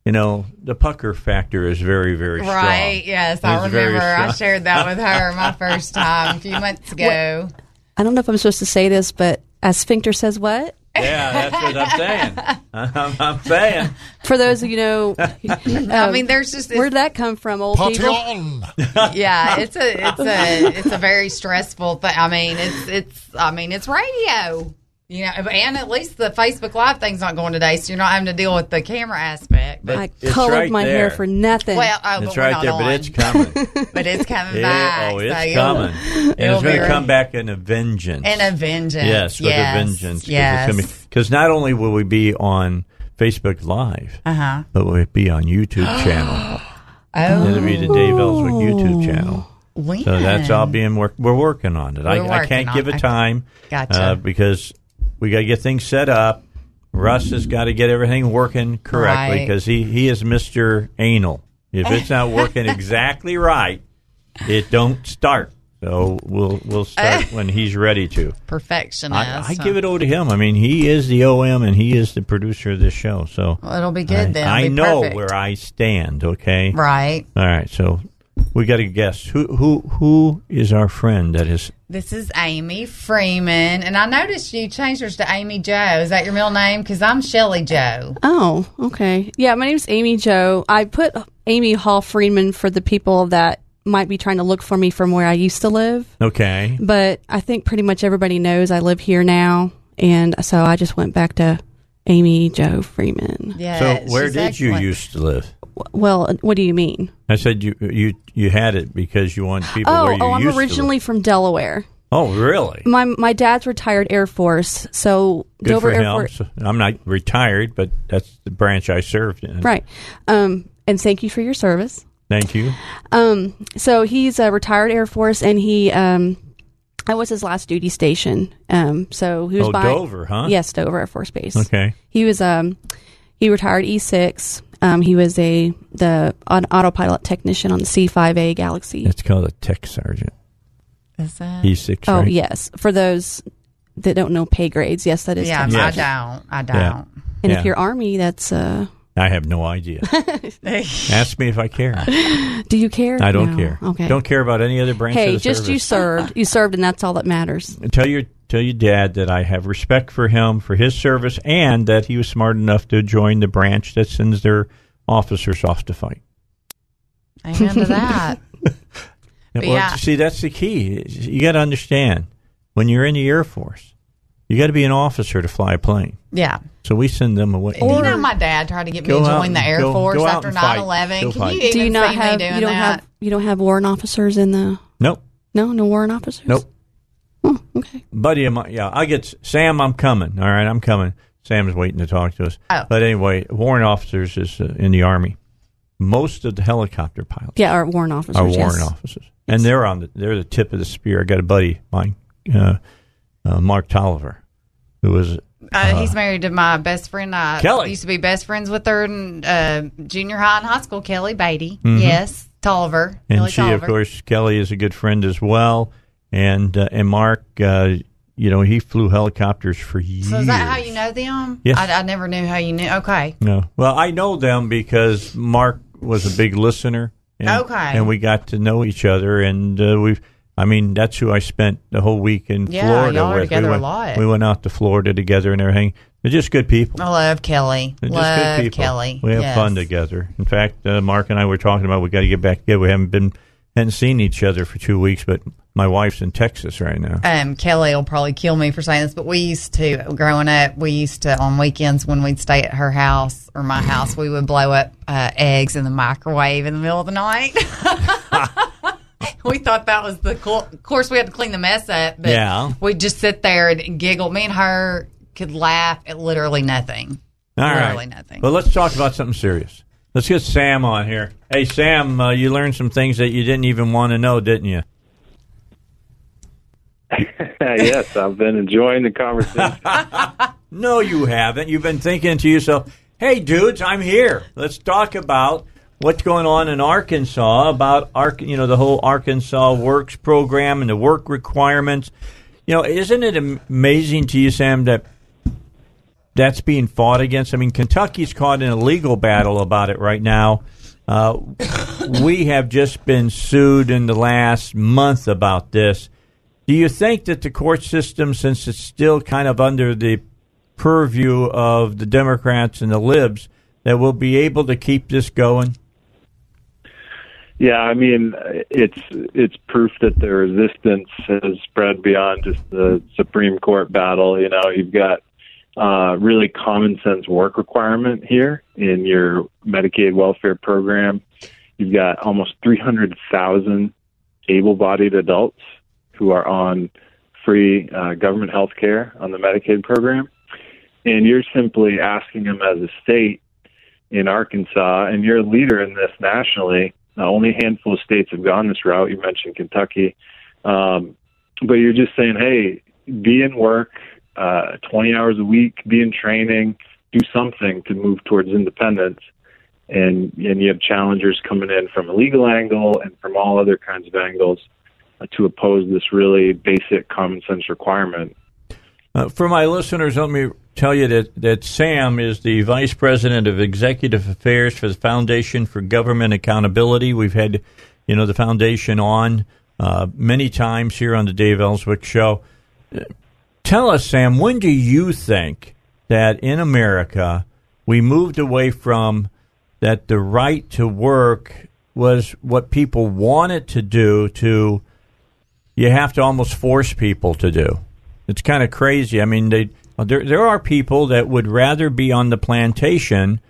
you know, the pucker factor is very, very strong. Right, yes. I remember I shared that with her my first time a few months ago. What? I don't know if I'm supposed to say this, but a sphincter says what? Yeah, that's what I'm saying. I'm saying. For those of you know, I mean, there's just where'd that come from, old Patron. People? Yeah, it's a very stressful thing. I mean, it's radio. You know, and at least the Facebook Live thing's not going today, so you're not having to deal with the camera aspect. But I colored my hair for nothing. Well, it's right there, but it's coming. But it's coming back. Oh, it's coming. And it's going to come back in a vengeance. In a vengeance. Yes, with a vengeance. Yes. Because not only will we be on Facebook Live, but we'll be on YouTube channel. Oh. It'll be the Dave Elswick YouTube channel. When? So that's all being worked. We're working on it. I can't give a time. Gotcha. Because we got to get things set up. Russ has got to get everything working correctly because he is Mr. Anal. If it's not working exactly right, it don't start. So we'll start when he's ready to. Perfectionist. I give it over to him. I mean, he is the OM and he is the producer of this show. So it'll be good then. I know where I stand. Okay. Right. All right. So we got to guess who is our friend that is. This is Amy Freeman, and I noticed you changed yours to Amy Joe. Is that your middle name? Because I'm Shelly Joe. Oh, okay. Yeah, my name's Amy Joe. I put Amy Hall Freeman for the people that might be trying to look for me from where I used to live. Okay. But I think pretty much everybody knows I live here now, and so I just went back to Amy Joe Freeman. Yeah. So where did you used to live? Well, what do you mean? I said you had it because you want people where you used to. Oh, I'm originally from Delaware. Oh, really? My dad's retired Air Force, so good Dover for Air him. Force. I'm not retired, but that's the branch I served in. Right. And thank you for your service. Thank you. So he's a retired Air Force, and he I was his last duty station. So he was by Dover, huh? Yes, Dover Air Force Base. Okay. He was he retired E6. He was an autopilot technician on the C-5A Galaxy. That's called a tech sergeant. Is that? E-6, right? Oh, yes. For those that don't know pay grades, yes, that is. Yeah, yes. I don't. Yeah. And if you're Army, that's... I have no idea. Ask me if I care. Do you care? I don't care. Okay. Don't care about any other branch of the service. Hey, just you served. You served, and that's all that matters. Tell your dad that I have respect for him, for his service, and that he was smart enough to join the branch that sends their officers off to fight. Amen to that. Well, see, that's the key. You got to understand, when you're in the Air Force, you got to be an officer to fly a plane. Yeah. So we send them away. Or, you know, my dad tried to get me to join the Air Force after 9/11. Can you even see me doing that? You don't have warrant officers in the... Nope. No warrant officers? Nope. Oh, okay. Buddy, I get Sam. I'm coming. All right, I'm coming. Sam's waiting to talk to us. Oh. But anyway, warrant officers is in the Army. most of the helicopter pilots. Yeah, are warrant officers. Are warrant officers, yes. And they're on the tip of the spear. I got a buddy, mine, Mark Tolliver, who was. He's married to my best friend. Kelly used to be best friends with her in junior high and high school. Kelly Beatty, mm-hmm. Yes, Tolliver, and Kelly Tolliver. Of course, Kelly is a good friend as well. And Mark, you know, he flew helicopters for years. So is that how you know them? Yes. I never knew how you knew. Okay. No. Well, I know them because Mark was a big listener. And, and we got to know each other, and I mean, that's who I spent the whole week in Florida y'all were with. Together a lot. We went out to Florida together and everything. They're just good people. I love Kelly. They're just good people. Kelly. We have fun together. In fact, Mark and I were talking about we got to get back together. We hadn't seen each other for 2 weeks, but my wife's in Texas right now. Kelly will probably kill me for saying this, but we used to, growing up, on weekends when we'd stay at her house or my house, we would blow up eggs in the microwave in the middle of the night. We thought that was the cool. Of course, we had to clean the mess up, but we'd just sit there and giggle. Me and her could laugh at literally nothing. All right. Well, let's talk about something serious. Let's get Sam on here. Hey, Sam, you learned some things that you didn't even want to know, didn't you? Yes, I've been enjoying the conversation. No, you haven't. You've been thinking to yourself, hey, dudes, I'm here. Let's talk about what's going on in Arkansas, about the whole Arkansas Works program and the work requirements. You know, isn't it amazing to you, Sam, that that's being fought against? I mean, Kentucky's caught in a legal battle about it right now. We have just been sued in the last month about this. Do you think that the court system, since it's still kind of under the purview of the Democrats and the libs, that we'll be able to keep this going? Yeah, I mean, it's proof that the resistance has spread beyond just the Supreme Court battle. You know, you've got really common sense work requirement here in your Medicaid welfare program. You've got almost 300,000 able-bodied adults who are on free government health care on the Medicaid program. And you're simply asking them as a state in Arkansas, and you're a leader in this nationally. Only a handful of states have gone this route. You mentioned Kentucky. But you're just saying, hey, be in work 20 hours a week, be in training, do something to move towards independence. And you have challengers coming in from a legal angle and from all other kinds of angles to oppose this really basic common sense requirement. For my listeners, let me tell you that Sam is the Vice President of Executive Affairs for the Foundation for Government Accountability. We've had, the foundation on many times here on the Dave Elswick Show. Tell us, Sam, when do you think that in America we moved away from that the right to work was what people wanted to do to you have to almost force people to do? It's kind of crazy. I mean, there are people that would rather be on the plantation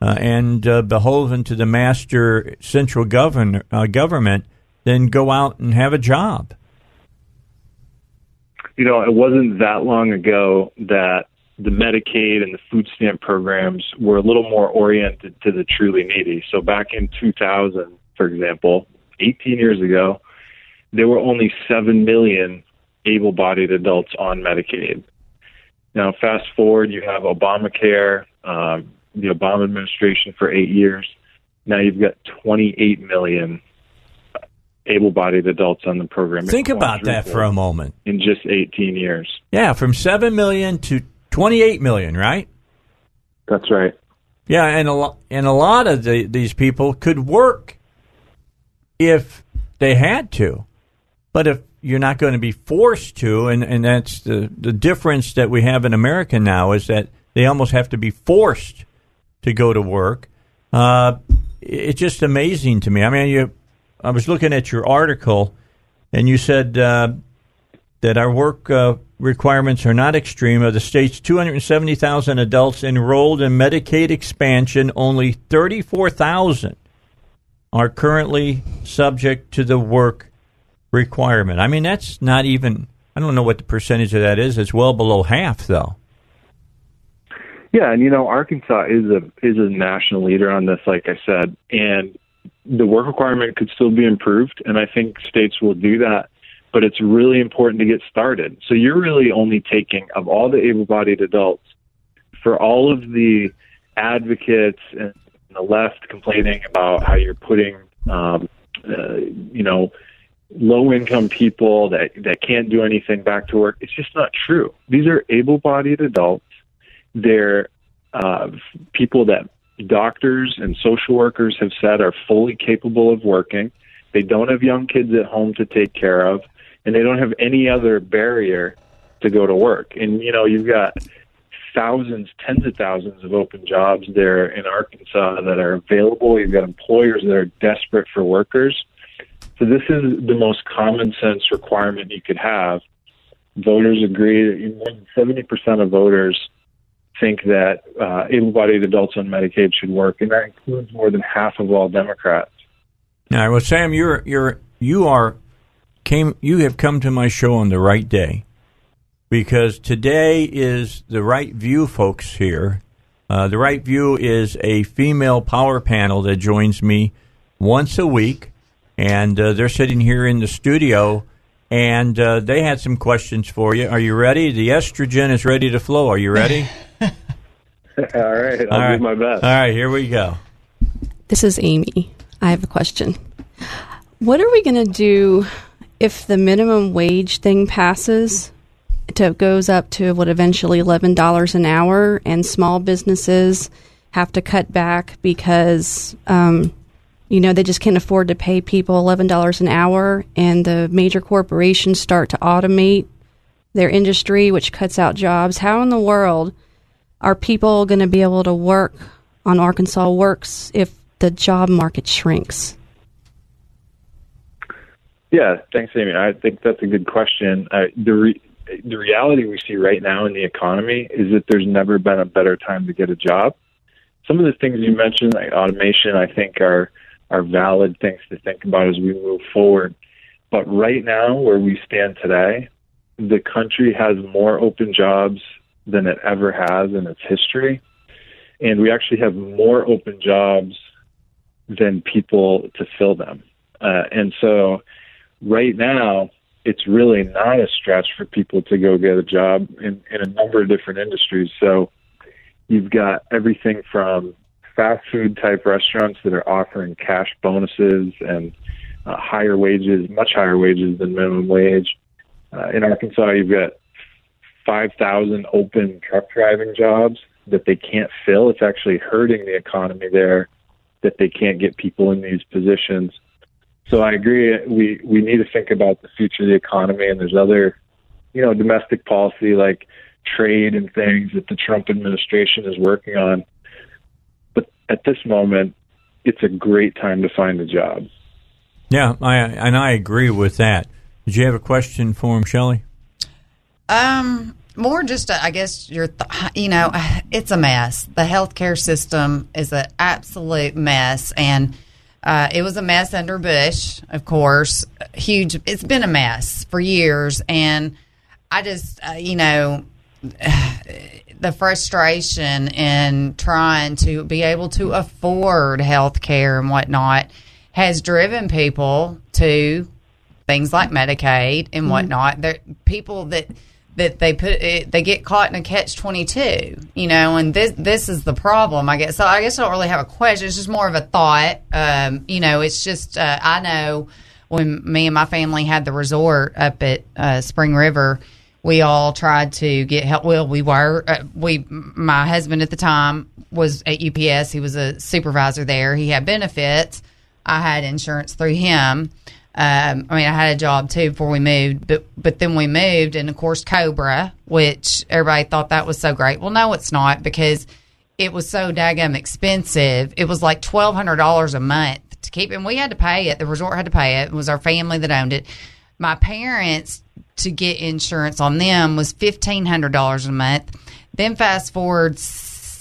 and beholden to the master central government than go out and have a job. You know, it wasn't that long ago that the Medicaid and the food stamp programs were a little more oriented to the truly needy. So back in 2000, for example, 18 years ago, there were only 7 million able-bodied adults on Medicaid. Now, fast forward, you have Obamacare, the Obama administration for 8 years. Now you've got 28 million able-bodied adults on the program. Think about that for a moment. In just 18 years. Yeah, from 7 million to 28 million, right? That's right. Yeah, and a lot of these people could work if they had to. But if you're not going to be forced to, and that's the difference that we have in America now, is that they almost have to be forced to go to work. It's just amazing to me. I mean, I was looking at your article, and you said that our work requirements are not extreme. Of the state's 270,000 adults enrolled in Medicaid expansion, only 34,000 are currently subject to the work requirement. I mean, that's not even, I don't know what the percentage of that is. It's well below half, though. Yeah, and Arkansas is a national leader on this, like I said, and the work requirement could still be improved, and I think states will do that, but it's really important to get started. So you're really only taking, of all the able-bodied adults, for all of the advocates and the left complaining about how you're putting, low-income people that can't do anything back to work, it's just not true. These are able-bodied adults. They're people that doctors and social workers have said are fully capable of working. They don't have young kids at home to take care of, and they don't have any other barrier to go to work. And, you've got thousands, tens of thousands of open jobs there in Arkansas that are available. You've got employers that are desperate for workers. So this is the most common sense requirement you could have. Voters agree that more than 70% of voters think that able-bodied adults on Medicaid should work, and that includes more than half of all Democrats. All right, well, Sam, you have come to my show on the right day, because today is The Right View, folks. Here, The Right View is a female power panel that joins me once a week, and they're sitting here in the studio. And they had some questions for you. Are you ready? The estrogen is ready to flow. Are you ready? All right, I'll do my best. All right, here we go. This is Amy. I have a question. What are we going to do if the minimum wage thing passes? It goes up to what eventually $11 an hour, and small businesses have to cut back because they just can't afford to pay people $11 an hour, and the major corporations start to automate their industry, which cuts out jobs. How in the world are people going to be able to work on Arkansas Works if the job market shrinks? Yeah, thanks, Amy. I think that's a good question. The reality we see right now in the economy is that there's never been a better time to get a job. Some of the things you mentioned, like automation, I think are valid things to think about as we move forward. But right now, where we stand today, the country has more open jobs than it ever has in its history. And we actually have more open jobs than people to fill them. And so right now, it's really not a stretch for people to go get a job in a number of different industries. So you've got everything from fast food type restaurants that are offering cash bonuses and higher wages, much higher wages than minimum wage. In Arkansas, you've got 5,000 open truck driving jobs that they can't fill. It's actually hurting the economy there that they can't get people in these positions. So I agree, we need to think about the future of the economy, and there's other, domestic policy like trade and things that the Trump administration is working on. At this moment, it's a great time to find a job. Yeah, I agree with that. Did you have a question for him, Shelley? More just, I guess, it's a mess. The healthcare system is an absolute mess, and it was a mess under Bush, of course. Huge. It's been a mess for years, and I just, the frustration in trying to be able to afford health care and whatnot has driven people to things like Medicaid and whatnot. Mm-hmm. They're people that they get caught in a catch-22, and this is the problem, I guess. So I guess I don't really have a question. It's just more of a thought. It's just, I know when me and my family had the resort up at Spring River, we all tried to get help. Well, my husband at the time was at UPS. He was a supervisor there. He had benefits. I had insurance through him. I had a job too before we moved, but then we moved, and of course COBRA, which everybody thought that was so great. Well, no, it's not, because it was so daggum expensive. It was like $1,200 a month to keep, and we had to pay it. The resort had to pay it. It was our family that owned it. My parents, to get insurance on them was $1,500 a month. Then fast forward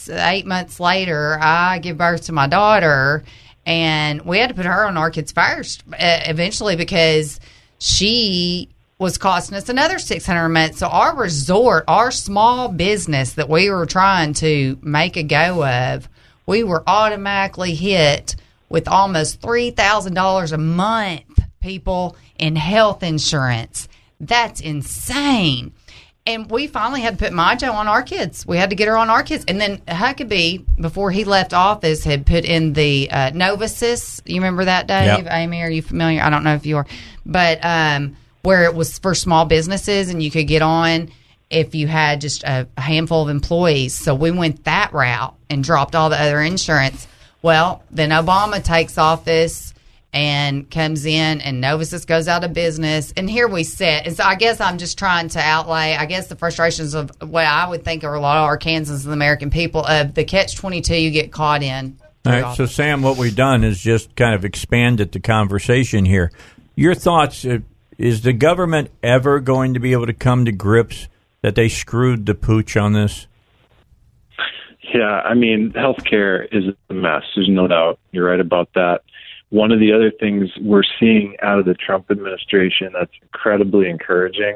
8 months later, I give birth to my daughter, and we had to put her on our kids' fire eventually because she was costing us another $600 a month. So our resort, our small business that we were trying to make a go of, we were automatically hit with almost $3,000 a month, people, in health insurance. That's insane. And we finally had to put Majo on our kids. We had to get her on our kids. And then Huckabee, before he left office, had put in the Novices. You remember that, Dave? Yep. Amy, are you familiar? I don't know if you are. But where it was for small businesses and you could get on if you had just a handful of employees. So we went that route and dropped all the other insurance. Well, then Obama takes office and comes in, and Novices goes out of business, and here we sit. And so I guess I'm just trying to outlay, I guess, the frustrations of what I would think are a lot of Arkansans and the American people of the catch-22 you get caught in. All right, so Sam, what we've done is just kind of expanded the conversation here. Your thoughts, is the government ever going to be able to come to grips that they screwed the pooch on this? Yeah, I mean, healthcare is a mess. There's no doubt. You're right about that. One of the other things we're seeing out of the Trump administration that's incredibly encouraging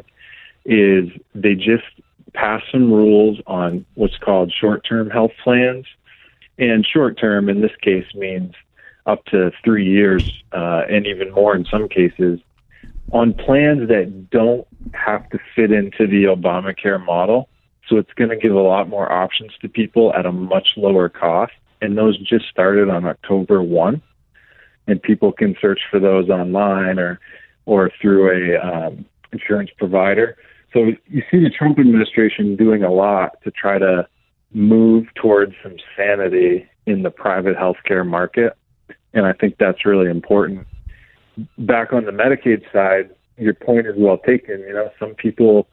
is they just passed some rules on what's called short-term health plans. And short-term in this case means up to 3 years and even more in some cases on plans that don't have to fit into the Obamacare model. So it's going to give a lot more options to people at a much lower cost. And those just started on October 1. And people can search for those online or through an insurance provider. So you see the Trump administration doing a lot to try to move towards some sanity in the private healthcare market, and I think that's really important. Back on the Medicaid side, your point is well taken. You know, some people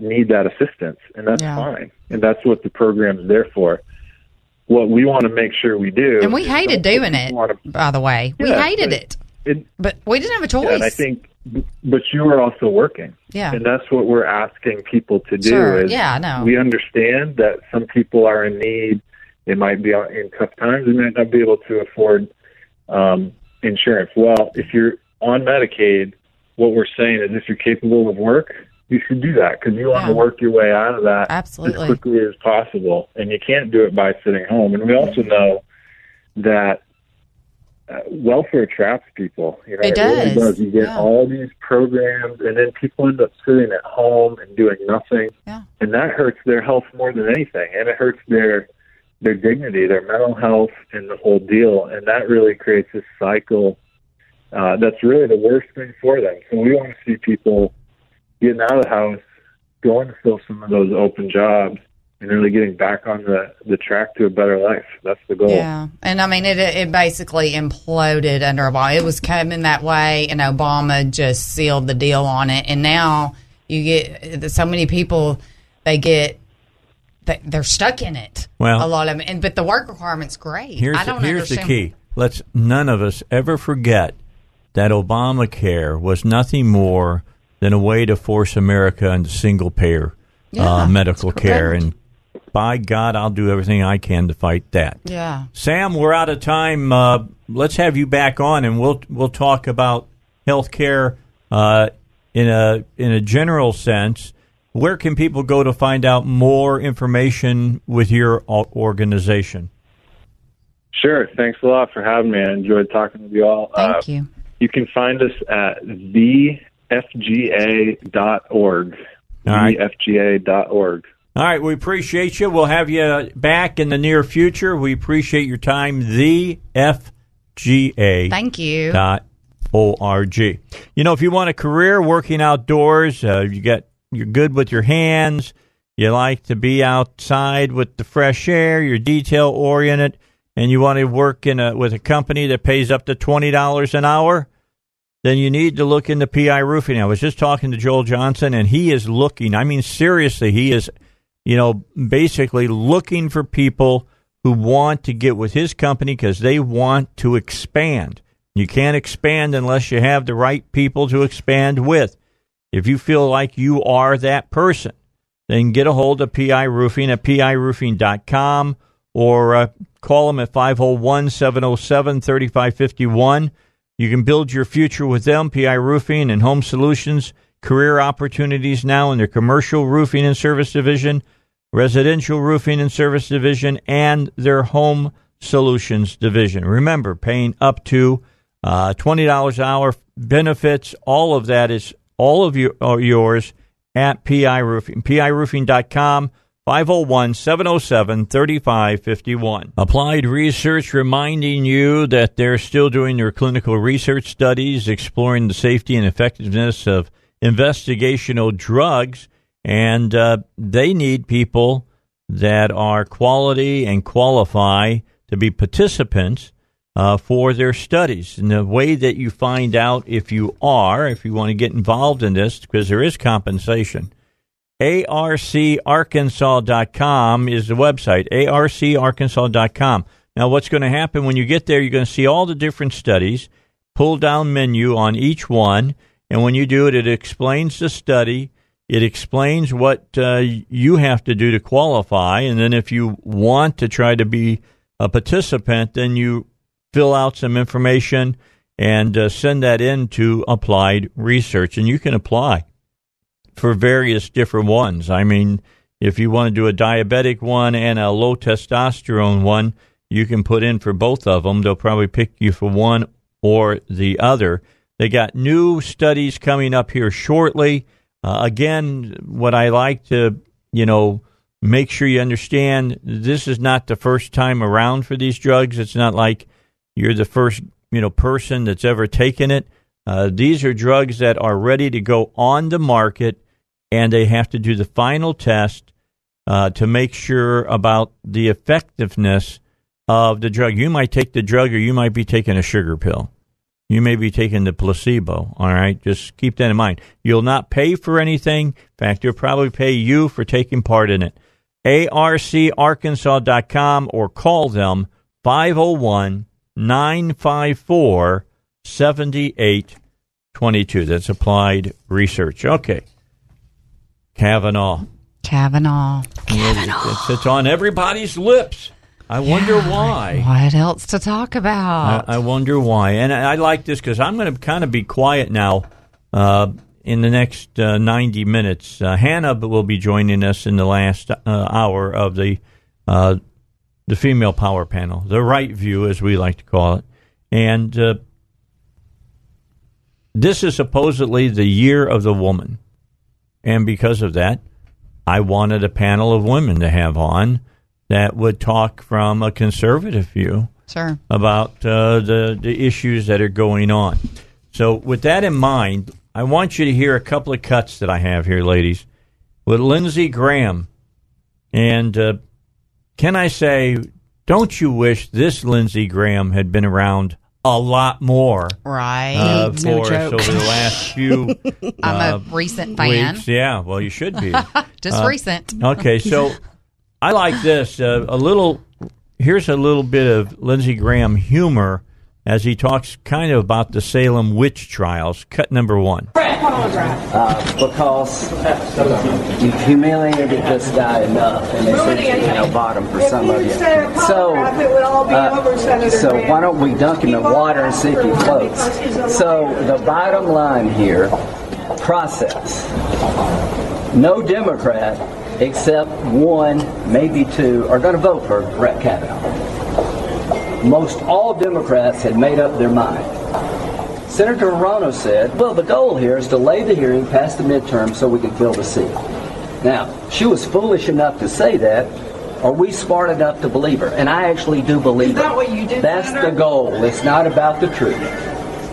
need that assistance, and that's fine, and that's what the program is there for. What we want to make sure we do. And we hated doing it, by the way. Yeah, we hated it. But we didn't have a choice. Yeah, and I think, but you were also working. Yeah. And that's what we're asking people to do. Sure. Is we understand that some people are in need. They might be in tough times. They might not be able to afford insurance. Well, if you're on Medicaid, what we're saying is if you're capable of work, you should do that because you want to work your way out of that as quickly as possible. And you can't do it by sitting home. And we also know that welfare traps people. You know, it really does. You get all these programs, and then people end up sitting at home and doing nothing. Yeah. And that hurts their health more than anything. And it hurts their dignity, their mental health, and the whole deal. And that really creates this cycle that's really the worst thing for them. So we want to see people getting out of the house, going to fill some of those open jobs, and really getting back on the track to a better life. That's the goal. Yeah, and I mean, it basically imploded under Obama. It was coming that way, and Obama just sealed the deal on it. And now you get so many people, they're stuck in it. Well, a lot of them. But the work requirement's great. Here's the key. Let's none of us ever forget that Obamacare was nothing more than a way to force America into single-payer medical care. And by God, I'll do everything I can to fight that. Yeah, Sam, we're out of time. Let's have you back on, and we'll talk about health care in a general sense. Where can people go to find out more information with your organization? Sure. Thanks a lot for having me. I enjoyed talking with you all. Thank you. You can find us at FGA.org. All right. FGA.org. All right. We appreciate you. We'll have you back in the near future. We appreciate your time. The FGA. Thank you. .org. You know, if you want a career working outdoors, you're good with your hands, you like to be outside with the fresh air, you're detail oriented, and you want to work with a company that pays up to $20 an hour, then you need to look into PI Roofing. I was just talking to Joel Johnson, and he is looking. I mean, seriously, he is, basically looking for people who want to get with his company because they want to expand. You can't expand unless you have the right people to expand with. If you feel like you are that person, then get a hold of PI Roofing at piroofing.com or call them at 501-707-3551. You can build your future with them. PI Roofing and Home Solutions career opportunities now in their commercial roofing and service division, residential roofing and service division, and their home solutions division. Remember, paying up to $20 an hour, benefits, all of that is all of you are yours at PI Roofing. PIRoofing.com, 501-707-3551. Applied Research reminding you that they're still doing their clinical research studies, exploring the safety and effectiveness of investigational drugs, and they need people that are quality and qualify to be participants for their studies. And the way that you find out if you are, if you want to get involved in this, because there is compensation, arcarkansas.com is the website, arcarkansas.com. Now, what's going to happen when you get there, you're going to see all the different studies, pull-down menu on each one, and when you do it, it explains the study. It explains what you have to do to qualify, and then if you want to try to be a participant, then you fill out some information and send that in to Applied Research, and you can apply for various different ones. I mean, if you want to do a diabetic one and a low testosterone one, you can put in for both of them. They'll probably pick you for one or the other. They got new studies coming up here shortly. Again, what I like to, make sure you understand, this is not the first time around for these drugs. It's not like you're the first, person that's ever taken it. These are drugs that are ready to go on the market, and they have to do the final test to make sure about the effectiveness of the drug. You might take the drug, or you might be taking a sugar pill. You may be taking the placebo, all right? Just keep that in mind. You'll not pay for anything. In fact, they'll probably pay you for taking part in it. ARCArkansas.com, or call them 501-954-7822. That's Applied Research. Okay. Kavanaugh. It's on everybody's lips. I wonder why. What else to talk about? I wonder why. And I like this because I'm going to kind of be quiet now in the next 90 minutes. Hannah will be joining us in the last hour of the Female Power Panel, The Right View, as we like to call it. And this is supposedly the year of the woman. And because of that, I wanted a panel of women to have on that would talk from a conservative view about the issues that are going on. So with that in mind, I want you to hear a couple of cuts that I have here, ladies, with Lindsey Graham. And can I say, don't you wish this Lindsey Graham had been around a lot more? Right. No joke. Over the last few I'm a recent fan. Weeks. Yeah, well, you should be. Just recent. Okay, so I like this. Here's a little bit of Lindsey Graham humor as he talks kind of about the Salem witch trials. Cut number one. Brett, come on, Brett. Because you've humiliated this guy enough, and it's bottom for some of you. So why don't we dunk him in water and see if he floats? So the bottom line here, process. No Democrat except one, maybe two, are going to vote for Brett Kavanaugh. Most all Democrats had made up their mind. Senator Romano said, well, the goal here is to delay the hearing past the midterm so we can fill the seat. Now, she was foolish enough to say that. Are we smart enough to believe her? And I actually do believe her. Is that what you did? That's the goal. It's not about the truth.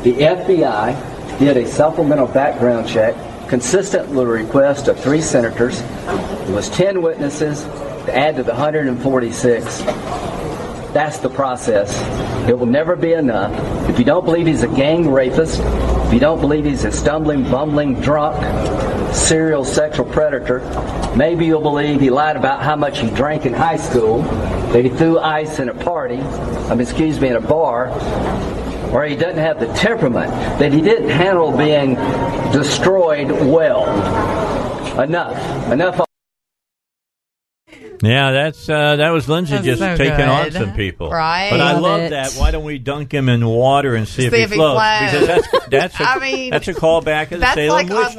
The FBI did a supplemental background check consistent with the request of three senators. It was 10 witnesses to add to the 146. That's the process. It will never be enough. If you don't believe he's a gang rapist, if you don't believe he's a stumbling, bumbling, drunk, serial sexual predator, maybe you'll believe he lied about how much he drank in high school, that he threw ice in a party, in a bar, or he doesn't have the temperament, that he didn't handle being destroyed well. Enough. Yeah, that was Lindsey just so taking good. On some people. Right. But I love that. Why don't we dunk him in water and see if he floats? Because that's a callback of the Salem witch trials. This is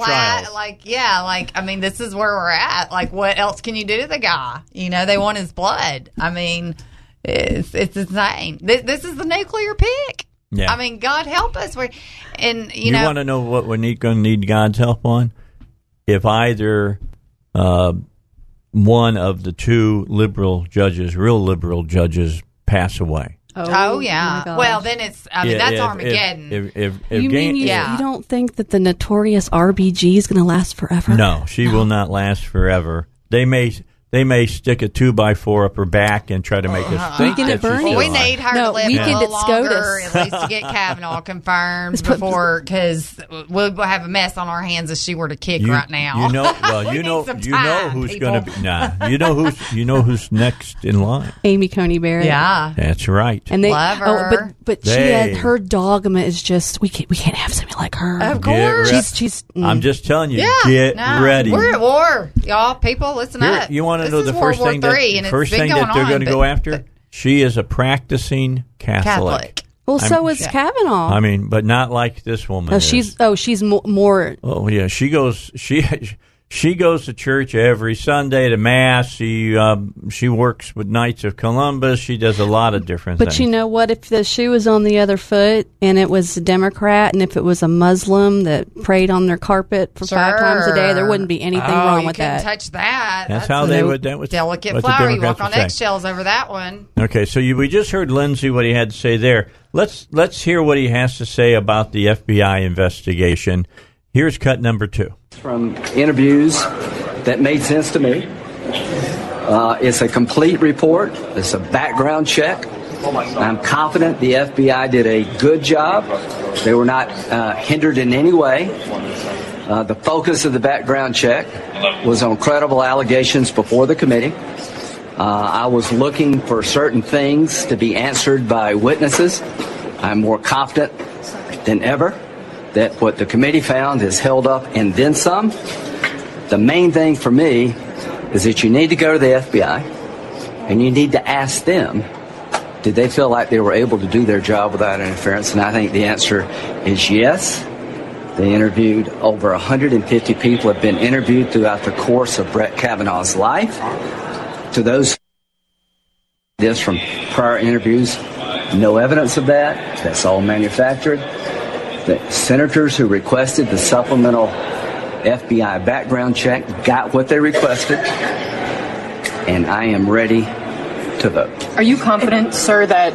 where we're at. Like, what else can you do to the guy? You know, they want his blood. I mean, it's insane. This is the nuclear pick. Yeah. I mean, God help us. You want to know what we're going to need God's help on? If either one of the two real liberal judges, pass away. Oh yeah. Well, then that's Armageddon. You don't think that the notorious RBG is going to last forever? No, she will not last forever. They may stick a 2x4 up her back and try to make us think that she's still alive. We need her to live a little longer, at least to get Kavanaugh confirmed before, because we'll have a mess on our hands if she were to kick right now. You know who's next in line. Amy Coney Barrett. Yeah, that's right. And love her. Her dogma is just we can't have somebody like her. Of course, I'm just telling you. Yeah, get ready. We're at war, y'all. People, listen up. You want to know the first thing that they're going to go after? She is a practicing Catholic. Well, so is Kavanaugh. I mean, but not like this woman. No, she's more. Oh yeah, she goes to church every Sunday to mass. She works with Knights of Columbus. She does a lot of different things. But you know what? If the shoe was on the other foot, and it was a Democrat, and if it was a Muslim that prayed on their carpet for 5 times a day, there wouldn't be anything wrong with that. You couldn't touch that. That's how they would. That was delicate flower. You walk on eggshells over that one. Okay, so we just heard Lindsey what he had to say there. Let's hear what he has to say about the FBI investigation. Here's cut number 2. From interviews that made sense to me. It's a complete report. It's a background check. I'm confident the FBI did a good job. They were not hindered in any way. The focus of the background check was on credible allegations before the committee. I was looking for certain things to be answered by witnesses. I'm more confident than ever that what the committee found is held up and then some. The main thing for me is that you need to go to the FBI and you need to ask them, did they feel like they were able to do their job without interference? And I think the answer is yes. They interviewed over 150 people have been interviewed throughout the course of Brett Kavanaugh's life. To those this from prior interviews, no evidence of that. That's all manufactured. The senators who requested the supplemental FBI background check got what they requested, and I am ready to vote. Are you confident, sir, that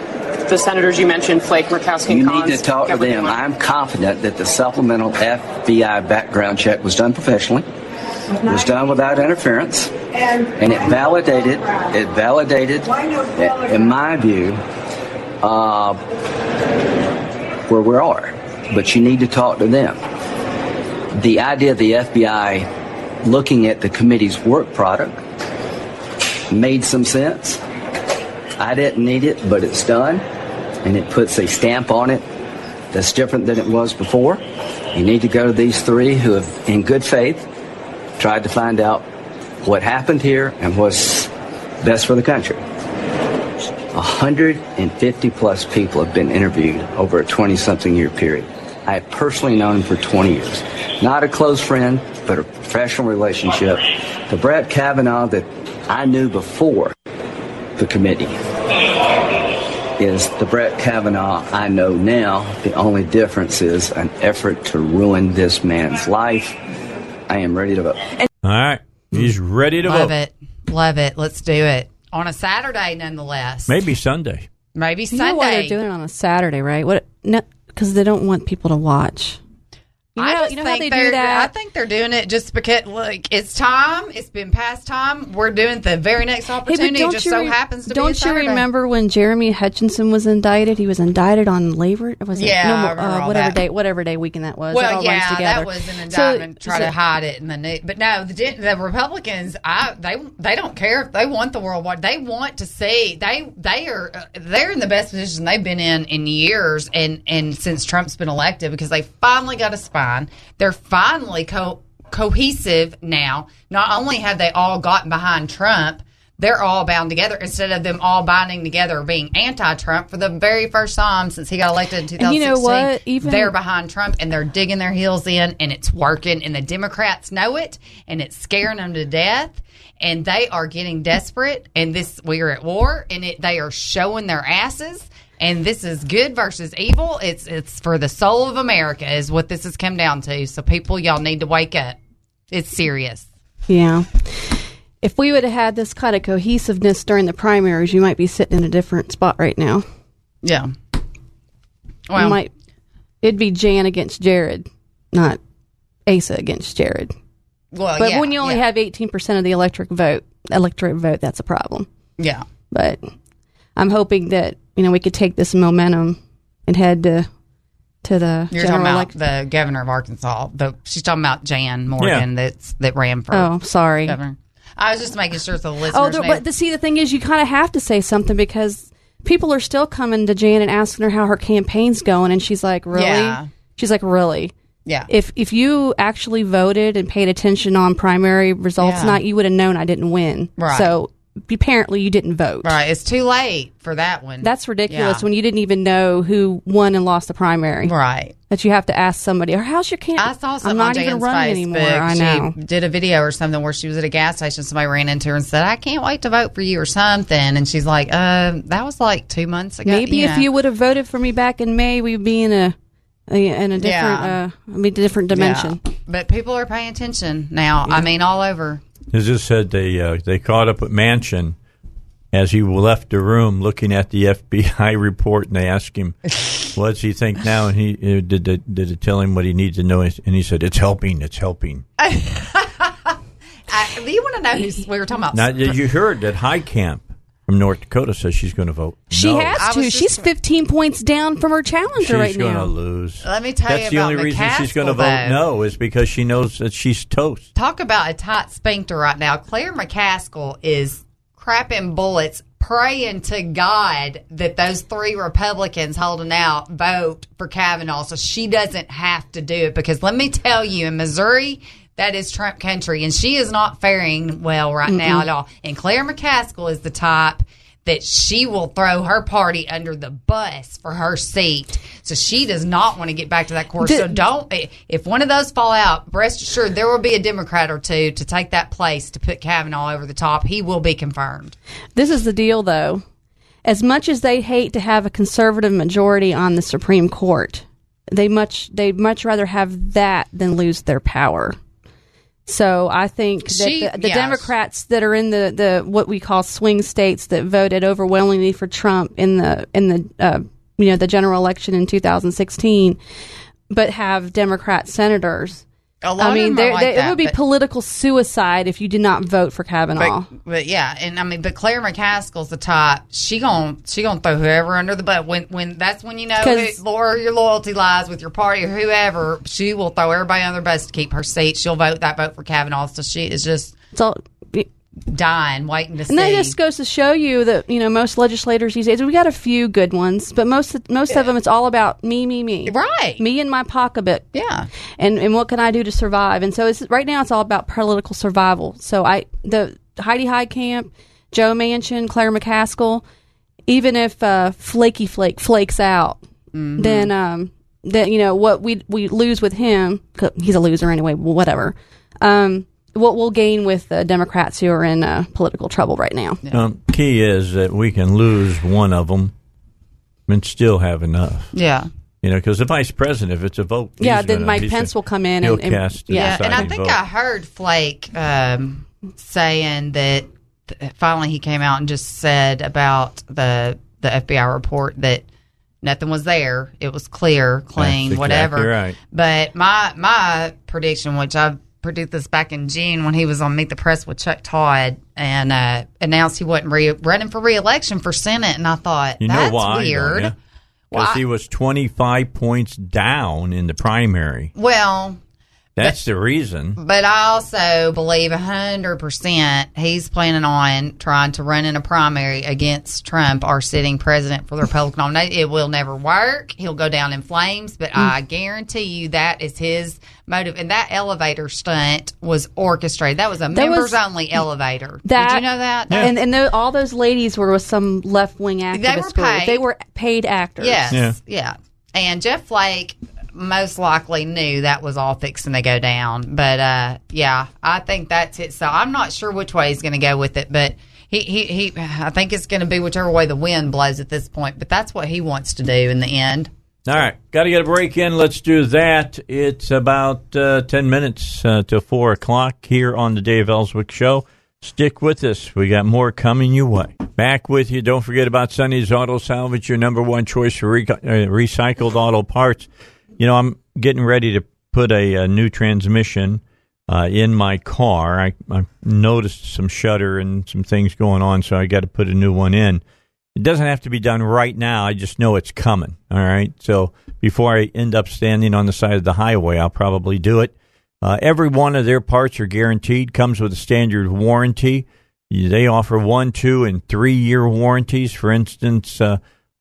the senators you mentioned, Flake, Murkowski, and Collins... You need to talk to them. I'm confident that the supplemental FBI background check was done professionally, was done without interference, and it validated, in my view, where we are. But you need to talk to them. The idea of the FBI looking at the committee's work product made some sense. I didn't need it, but it's done, and it puts a stamp on it that's different than it was before. You need to go to these three who have, in good faith, tried to find out what happened here and what's best for the country. 150-plus people have been interviewed over a 20-something year period. I have personally known him for 20 years. Not a close friend, but a professional relationship. The Brett Kavanaugh that I knew before the committee is the Brett Kavanaugh I know now. The only difference is an effort to ruin this man's life. I am ready to vote. All right. He's ready to vote. Love it. Love it. Let's do it. On a Saturday, nonetheless. Maybe Sunday. You know why they're doing it on a Saturday, right? What? No, because they don't want people to watch. You know how they do that? I think they're doing it just because, it's time. It's been past time. We're doing the very next opportunity. It just so happens to be a Saturday. Don't you remember when Jeremy Hutchinson was indicted? He was indicted on labor. Whatever day weekend that was. Well, that was an indictment. Try to hide it in the news. But no, the Republicans, they don't care if they want the worldwide. They want to see. They're in the best position they've been in years, and since Trump's been elected, because they finally got a spy. They're finally cohesive now. Not only have they all gotten behind Trump, they're all bound together instead of them all binding together being anti-Trump for the very first time since he got elected in 2016. And you know what? Even they're behind Trump and they're digging their heels in, and it's working, and the Democrats know it, and it's scaring them to death, and they are getting desperate, and we are at war, and they are showing their asses. And this is good versus evil. It's for the soul of America is what this has come down to. So people, y'all need to wake up. It's serious. Yeah. If we would have had this kind of cohesiveness during the primaries, you might be sitting in a different spot right now. Yeah. Well, it'd be Jan against Jared, not Asa against Jared. Well, but when you only have 18% of the electorate vote, that's a problem. Yeah. But I'm hoping that, you know, we could take this momentum and head to the You're talking about the governor of Arkansas. She's talking about Jan Morgan that ran for governor. Oh, sorry. I was just making sure the listeners knew. But the thing is, you kind of have to say something because people are still coming to Jan and asking her how her campaign's going, and she's like, really? Yeah. She's like, really? Yeah. If you actually voted and paid attention on primary results night, you would have known I didn't win. Right. So apparently you didn't vote. Right. It's too late for that one. That's ridiculous when you didn't even know who won and lost the primary. Right. That you have to ask somebody, or how's your campaign? I saw something on Jan's Facebook. I know. She did a video or something where she was at a gas station. Somebody ran into her and said, I can't wait to vote for you or something. And she's like, that was like 2 months ago. Maybe if you would have voted for me back in May, we'd be in a different dimension. Yeah. But people are paying attention now. Yeah. I mean, all over. As I said, they caught up with Manchin as he left the room looking at the FBI report, and they asked him, what does he think now? And he did it tell him what he needs to know? And he said, it's helping. You want to know who we were talking about? Now, you heard that Heitkamp from North Dakota says she's going to vote. She has to. She's 15 points down from her challenger right now. She's going to lose. Let me tell you about McCaskill, though. That's the only reason she's going to vote no is because she knows that she's toast. Talk about a tight sphincter right now. Claire McCaskill is crapping bullets, praying to God that those three Republicans holding out vote for Kavanaugh so she doesn't have to do it. Because let me tell you, in Missouri, that is Trump country, and she is not faring well right now at all. And Claire McCaskill is the type that she will throw her party under the bus for her seat. So she does not want to get back to that course. So don't – if one of those fall out, rest assured there will be a Democrat or two to take that place to put Kavanaugh over the top. He will be confirmed. This is the deal, though. As much as they hate to have a conservative majority on the Supreme Court, they'd much rather have that than lose their power. So I think that the Democrats that are in the what we call swing states that voted overwhelmingly for Trump in the the general election in 2016, but have Democrat senators. It would be political suicide if you did not vote for Kavanaugh. But Claire McCaskill's the type. She gonna throw whoever under the butt. When that's when you know your loyalty lies with your party or whoever. She will throw everybody under the bus to keep her seat. She'll vote that vote for Kavanaugh. So she is just dying, waiting to see. And that just goes to show you that most legislators these days, we got a few good ones, but most of them, it's all about me, right? Me and my pocketbook, and what can I do to survive? And so right now it's all about political survival. So the Heidi Heitkamp, Joe Manchin, Claire McCaskill, even if Flaky Flake flakes out, then what we lose with him, 'cause he's a loser anyway. Well, whatever. What we'll gain with the Democrats who are in political trouble right now. Yeah. Key is that we can lose one of them and still have enough. Yeah. Because the vice president, if it's a vote. Yeah, then Mike Pence will come in and cast. Yeah, and I think vote. I heard Flake saying that finally he came out and just said about the FBI report that nothing was there. It was clear, clean, that's whatever. Exactly right. But my prediction, which I've produced this back in June when he was on Meet the Press with Chuck Todd and announced he wasn't running for re-election for Senate. And I thought, that's weird. Because he was 25 points down in the primary. Well, That's the reason. But I also believe 100% he's planning on trying to run in a primary against Trump, our sitting president for the Republican nomination. It will never work. He'll go down in flames. But I guarantee you that is his motive. And that elevator stunt was orchestrated. That was a members-only elevator. Did you know that? Yeah. And all those ladies were with some left-wing activist group. They were paid actors. Yes. Yeah. And Jeff Flake most likely knew that was all fixing to go down. But, I think that's it. So I'm not sure which way he's going to go with it. But he I think it's going to be whichever way the wind blows at this point. But that's what he wants to do in the end. All right. Got to get a break in. Let's do that. It's about 10 minutes to 4 o'clock here on the Dave Elswick Show. Stick with us. We got more coming your way. Back with you. Don't forget about Sonny's Auto Salvage, your number one choice for recycled auto parts. You know, I'm getting ready to put a new transmission in my car. I noticed some shudder and some things going on, so I got to put a new one in. It doesn't have to be done right now. I just know it's coming, all right? So before I end up standing on the side of the highway, I'll probably do it. Every one of their parts are guaranteed, comes with a standard warranty. They offer 1, 2, and 3-year warranties, for instance,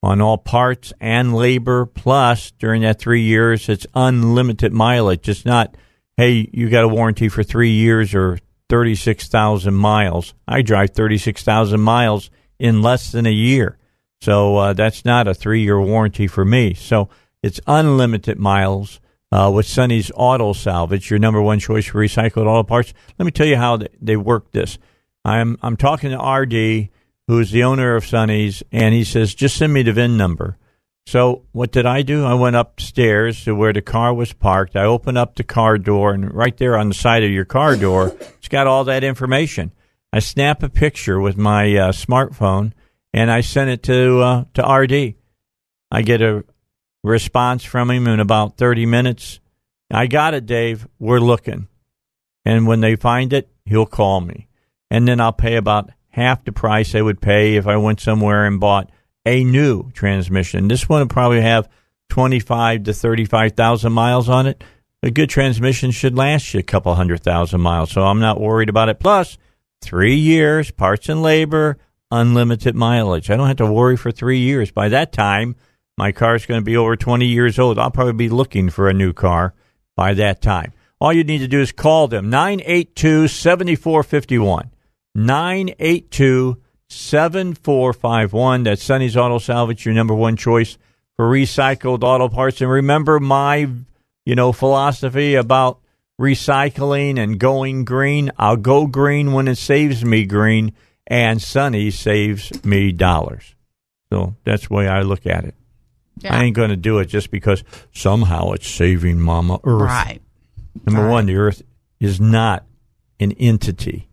on all parts and labor. Plus, during that 3 years, it's unlimited mileage. It's not, hey, you got a warranty for 3 years or 36,000 miles. I drive 36,000 miles in less than a year. So that's not a 3-year warranty for me. So it's unlimited miles with Sonny's Auto Salvage, your number one choice for recycled auto parts. Let me tell you how they work this. I'm talking to R.D., who is the owner of Sonny's, and he says, just send me the VIN number. So what did I do? I went upstairs to where the car was parked. I opened up the car door, and right there on the side of your car door, it's got all that information. I snap a picture with my smartphone, and I send it to RD. I get a response from him in about 30 minutes. I got it, Dave. We're looking. And when they find it, he'll call me. And then I'll pay about half the price I would pay if I went somewhere and bought a new transmission. This one will probably have 25 to 35,000 miles on it. A good transmission should last you a couple 100,000 miles, so I'm not worried about it. Plus, 3 years, parts and labor, unlimited mileage. I don't have to worry for 3 years. By that time, my car's going to be over 20 years old. I'll probably be looking for a new car by that time. All you need to do is call them, 982-7451. 982-7451. That's Sonny's Auto Salvage, your number one choice for recycled auto parts. And remember my, philosophy about recycling and going green. I'll go green when it saves me green, and Sonny saves me dollars. So that's the way I look at it. Yeah. I ain't going to do it just because somehow it's saving Mama Earth. Right. Number one, the Earth is not an entity.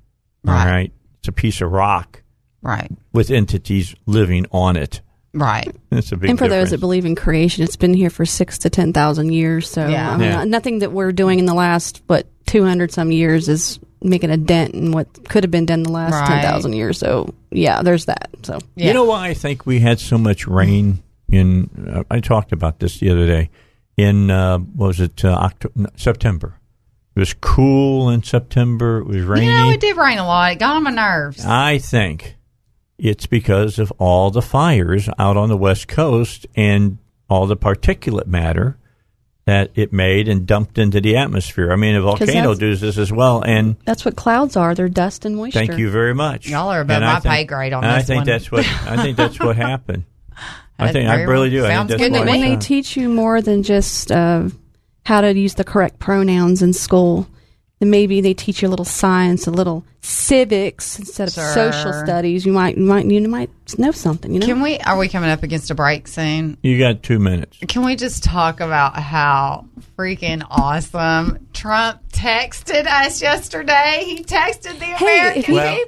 Right. All right. It's a piece of rock. Right. With entities living on it. Right. It's a big And for difference. Those that believe in creation, it's been here for 6,000 to 10,000 years. So nothing that we're doing in the last, 200-some years is making a dent in what could have been done the last 10,000 years. So, there's that. So You know why I think we had so much rain in, I talked about this the other day, in, September. It was cool in September. It was rainy. It did rain a lot. It got on my nerves. I think it's because of all the fires out on the West Coast and all the particulate matter that it made and dumped into the atmosphere. I mean, a volcano does this as well. And that's what clouds are. They're dust and moisture. Thank you very much. Y'all are above my pay grade on this one. I think that's what happened. I really do. Sounds good. When they teach you more than just how to use the correct pronouns in school. And maybe they teach you a little science, a little civics instead of social studies. You might know something. Are we coming up against a break soon? You got 2 minutes. Can we just talk about how freaking awesome Trump texted us yesterday? He texted the American people.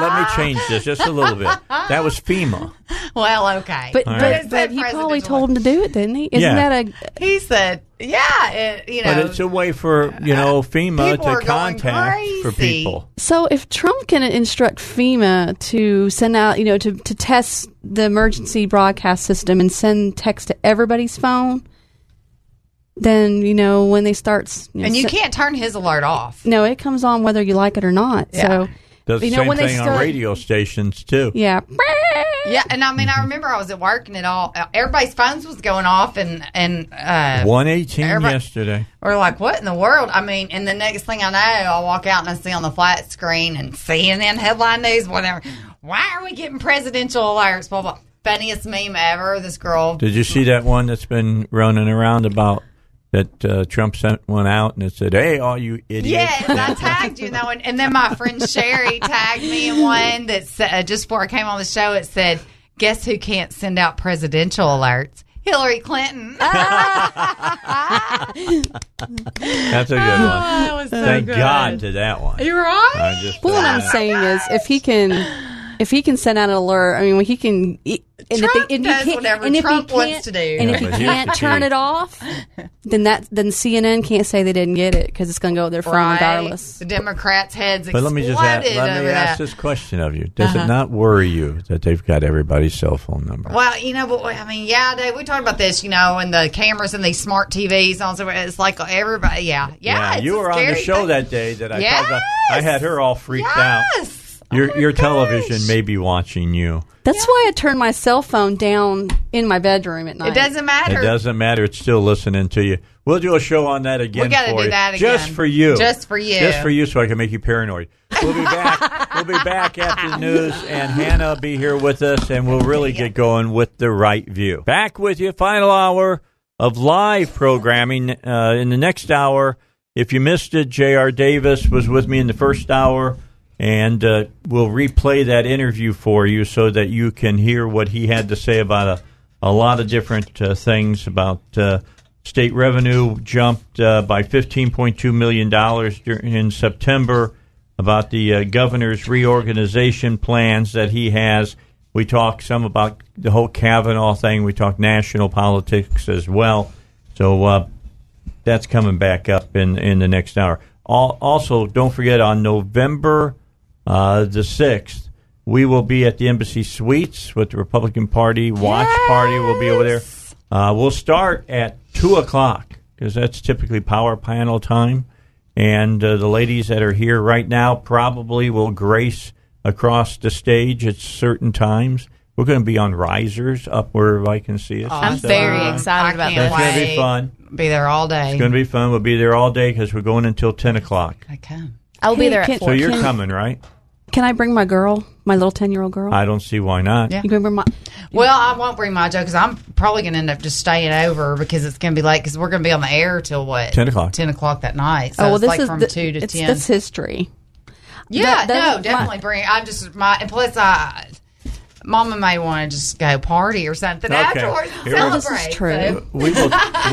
Let me change this just a little bit. That was FEMA. Well, okay. But he probably told him to do it, didn't he? He said, But it's a way for, FEMA to contact for people. So if Trump can instruct FEMA to send out, to test the emergency broadcast system and send text to everybody's phone, then, you know, when they start... You know, and you can't turn his alert off. No, it comes on whether you like it or not. Yeah. So, does the same thing on radio stations, too. Yeah. Yeah, and I mean, I remember I was at work and it all... Everybody's phones was going off and 118 yesterday. We're like, what in the world? I mean, and the next thing I know, I'll walk out and I see on the flat screen and CNN headline news, whatever. Why are we getting presidential alerts? Blah, blah. Funniest meme ever, this girl. Did you see that one that's been running around about that Trump sent one out and it said, hey, all you idiots. Yes, I tagged you in that one. And then my friend Sherry tagged me in one that said, just before I came on the show, it said, guess who can't send out presidential alerts? Hillary Clinton. That's a good one. That was so Thank good. God to that one. You're right. Well, what I'm saying is, if he can send out an alert, I mean, when he can... Trump does whatever Trump wants to do. And if he can't turn it off, then CNN can't say they didn't get it because it's going to go with their phone regardless. The Democrats' heads exploded over that. But let me ask this question of you. Does it not worry you that they've got everybody's cell phone number? Well, you know, but I mean, yeah, Dave, we talked about this, you know, and the cameras and these smart TVs. Also, it's like everybody, yeah. You were on the show that day that I talked about. I had her all freaked out. Your television may be watching you. That's why I turn my cell phone down in my bedroom at night. It doesn't matter. It's still listening to you. We'll do a show on that again. We got to do that again. Just for you, so I can make you paranoid. We'll be back. We'll be back after the news, and Hannah will be here with us, and we'll really get going with The Right View. Back with you, final hour of live programming in the next hour. If you missed it, JR Davis was with me in the first hour. And we'll replay that interview for you so that you can hear what he had to say about a lot of different things, about state revenue jumped by $15.2 million in September, about the governor's reorganization plans that he has. We talked some about the whole Kavanaugh thing. We talked national politics as well. So that's coming back up in the next hour. Also, don't forget, on November the 6th, we will be at the Embassy Suites with the Republican Party Watch Party. We'll be over there. We'll start at 2 o'clock because that's typically power panel time. And the ladies that are here right now probably will grace across the stage at certain times. We're going to be on risers up wherever I can see us. Oh, I'm very excited about that. That's going to be fun. Be there all day. It's going to be fun. We'll be there all day because we're going until 10 o'clock. Okay. I'll be there at 4. So you're coming, right? Can I bring my girl, my little 10-year-old girl? I don't see why not. Yeah. You can bring my, I won't bring my Joe because I'm probably going to end up just staying over because it's going to be late because we're going to be on the air till what? 10 o'clock. 10 o'clock that night. So it's like from 2 to 10. It's history. Yeah, definitely bring it. Mama may want to just go party or something afterwards and celebrate. This is true. So. We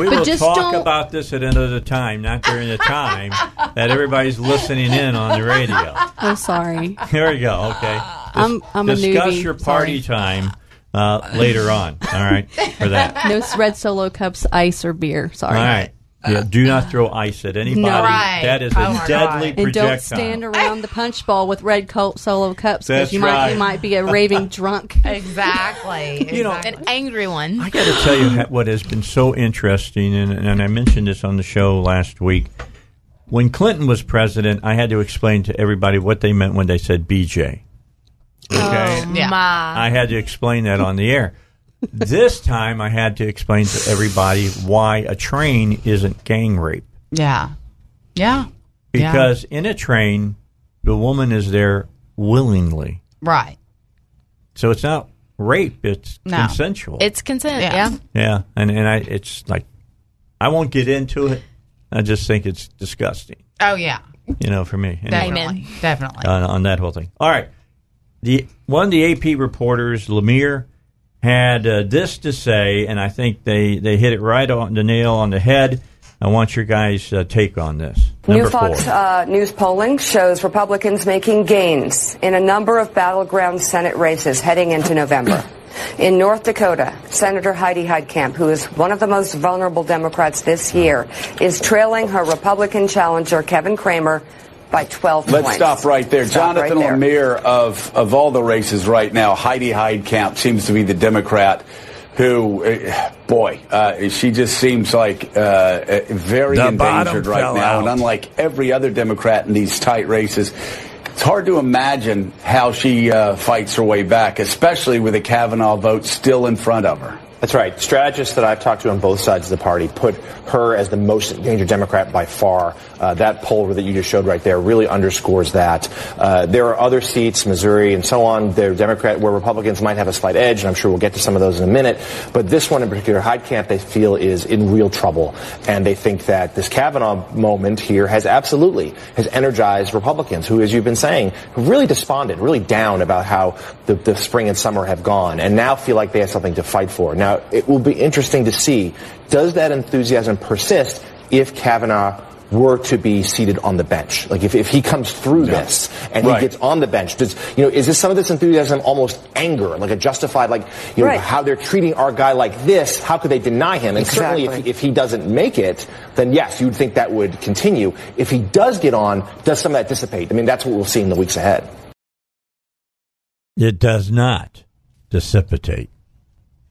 will talk about this at another time, not during the time that everybody's listening in on the radio. I'm sorry. There we go. Okay. Discuss your party time later on. All right. For that. No red Solo cups, ice, or beer. Sorry. All right. Yeah, do not throw ice at anybody. No. Right. That is a deadly projectile. And don't stand around the punch bowl with red Solo cups because you might be a raving drunk. Exactly. You know, an angry one. I got to tell you what has been so interesting, and I mentioned this on the show last week. When Clinton was president, I had to explain to everybody what they meant when they said BJ. Okay? Oh, yeah. I had to explain that on the air. This time, I had to explain to everybody why a train isn't gang rape. Yeah. Because in a train, the woman is there willingly. Right. So it's not rape. It's consensual. It's consent, Yeah. I won't get into it. I just think it's disgusting. Oh, yeah. You know, for me. Anyway. Definitely. On that whole thing. All right. One of the AP reporters, Lemire, had this to say, and I think they hit it right on the nail on the head. I want your guys' take on this. New Fox News polling shows Republicans making gains in a number of battleground Senate races heading into November. In North Dakota, Senator Heidi Heitkamp, who is one of the most vulnerable Democrats this year, is trailing her Republican challenger, Kevin Cramer, by 12 points. Let's stop right there. Jonathan Lemire, of all the races right now, Heidi Heitkamp seems to be the Democrat who, boy, she just seems like very endangered right now. And unlike every other Democrat in these tight races, it's hard to imagine how she fights her way back, especially with the Kavanaugh vote still in front of her. That's right. Strategists that I've talked to on both sides of the party put her as the most endangered Democrat by far. That poll that you just showed right there really underscores that. There are other seats, Missouri and so on, where Republicans might have a slight edge, and I'm sure we'll get to some of those in a minute. But this one in particular, Heitkamp, they feel is in real trouble. And they think that this Kavanaugh moment here has energized Republicans who, as you've been saying, really despondent, really down about how the spring and summer have gone, and now feel like they have something to fight for. Now, it will be interesting to see, does that enthusiasm persist if Kavanaugh were to be seated on the bench? Like, if he comes through this and he gets on the bench, is this some of this enthusiasm almost anger, like a justified, how they're treating our guy like this, how could they deny him? And certainly if he doesn't make it, then yes, you'd think that would continue. If he does get on, does some of that dissipate? I mean, that's what we'll see in the weeks ahead. It does not dissipate.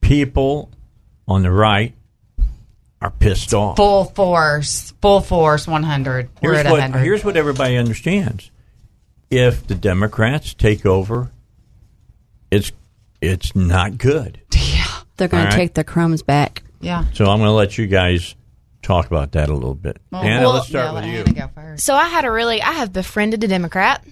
People on the right are pissed off. Full force, 100. We're at 100. Here's what everybody understands. If the Democrats take over, it's not good. Yeah. They're going to take the crumbs back. Yeah. So I'm going to let you guys talk about that a little bit. Well, Hannah, let's start with you. Hannah go first. So I have befriended a Democrat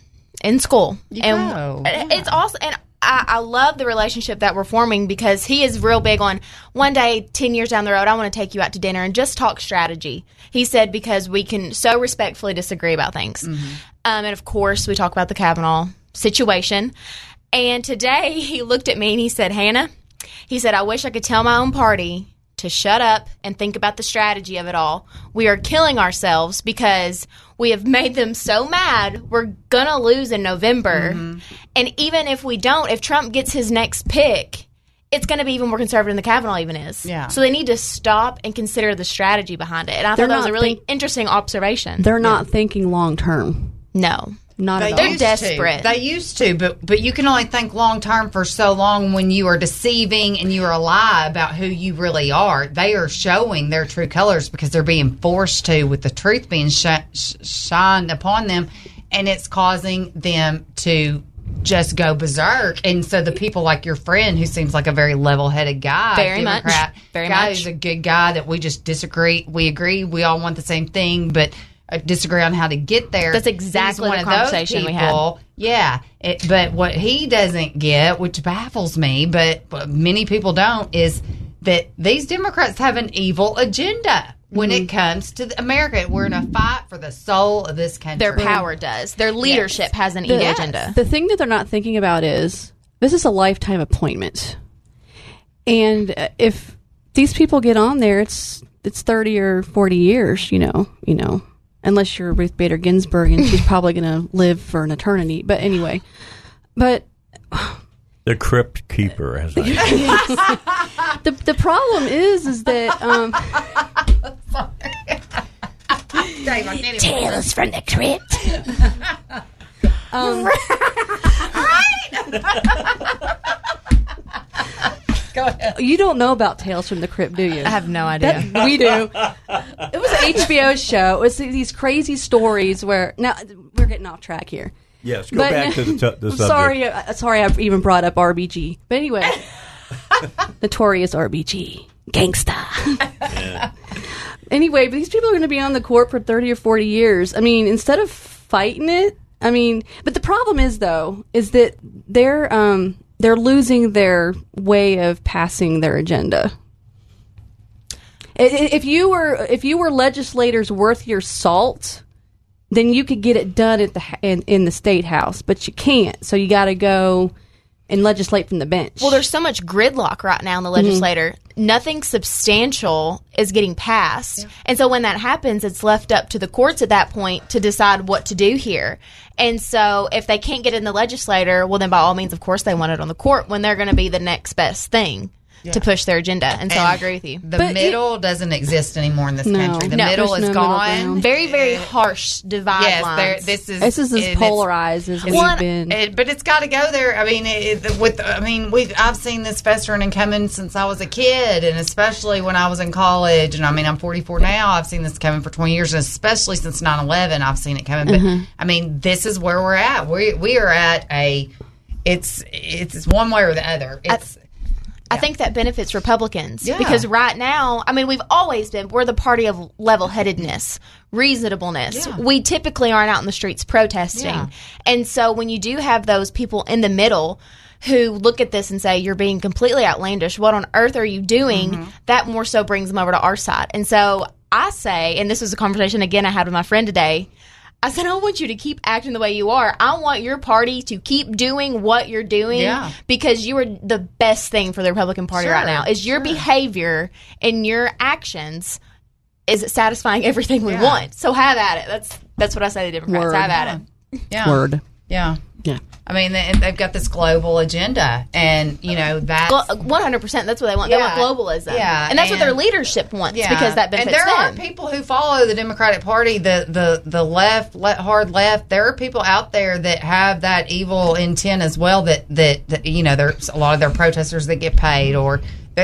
in school. It's awesome. And I love the relationship that we're forming because he is real big on one day, 10 years down the road, I want to take you out to dinner and just talk strategy. He said, because we can so respectfully disagree about things. Mm-hmm. And of course, we talk about the Kavanaugh situation. And today he looked at me and he said, Hannah, I wish I could tell my own party to shut up and think about the strategy of it all. We are killing ourselves because we have made them so mad we're going to lose in November. Mm-hmm. And even if we don't, if Trump gets his next pick, it's going to be even more conservative than the Kavanaugh even is. Yeah. So they need to stop and consider the strategy behind it. And I thought that was a really interesting observation. They're not thinking long term. No. Not at all. They're desperate. They used to, but you can only think long-term for so long when you are deceiving and you are a lie about who you really are. They are showing their true colors because they're being forced to, with the truth being shined upon them, and it's causing them to just go berserk. And so the people like your friend, who seems like a very level-headed guy, Democrat, who's a good guy that we just disagree. We agree. We all want the same thing, but disagree on how to get there. That's exactly the conversation we had. Yeah, but what he doesn't get, which baffles me, but many people don't, is that these Democrats have an evil agenda when it comes to America. We're in a fight for the soul of this country. Their power does. Their leadership has an evil agenda. The thing that they're not thinking about is this is a lifetime appointment. And if these people get on there, it's 30 or 40 years, you know. Unless you're Ruth Bader Ginsburg, and she's probably going to live for an eternity. But anyway, the crypt keeper, as I said. The problem is that tales from the crypt. Right. Go ahead. You don't know about Tales from the Crypt, do you? I have no idea. We do. It was an HBO show. It was these crazy stories where... Now, we're getting off track here. Yes, go back to the subject. Sorry I've even brought up RBG. But anyway, notorious RBG. Gangsta. Yeah. Anyway, but these people are going to be on the court for 30 or 40 years. I mean, instead of fighting it, but the problem is, though, is that they're losing their way of passing their agenda. If you were legislators worth your salt, then you could get it done at in the state house, but you can't. So you got to go and legislate from the bench. Well, there's so much gridlock right now in the legislature. Mm-hmm. Nothing substantial is getting passed. Yeah. And so when that happens, it's left up to the courts at that point to decide what to do here. And so if they can't get in the legislature, well, then by all means, of course, they want it on the court when they're going to be the next best thing. to push their agenda. And so I agree with you. The middle doesn't exist anymore in this country. The middle is gone. Very, very harsh divide lines. This is as polarized as we've been. But it's got to go there. I mean, I've seen this festering and coming since I was a kid, and especially when I was in college. And I mean, I'm 44 now. I've seen this coming for 20 years, and especially since 9/11, I've seen it coming. But I mean, this is where we're at. We are at a. It's one way or the other. I think that benefits Republicans because right now, I mean, we've always been, we're the party of level-headedness, reasonableness. Yeah. We typically aren't out in the streets protesting. Yeah. And so when you do have those people in the middle who look at this and say, you're being completely outlandish, what on earth are you doing? Mm-hmm. That more so brings them over to our side. And so I say, and this was a conversation again I had with my friend today, I said, I don't want you to keep acting the way you are. I want your party to keep doing what you're doing because you are the best thing for the Republican Party right now. Is your behavior and your actions, is it satisfying everything we want? So have at it. That's what I say to Democrats. Have at it. Yeah. Word. Yeah. Yeah. I mean, they've got this global agenda, and, you know, that's... 100%, that's what they want. Yeah. They want globalism. Yeah. And that's what their leadership wants, because that benefits them. And there are people who follow the Democratic Party, the left, hard left. There are people out there that have that evil intent as well, that you know, there's a lot of their protesters that get paid, or...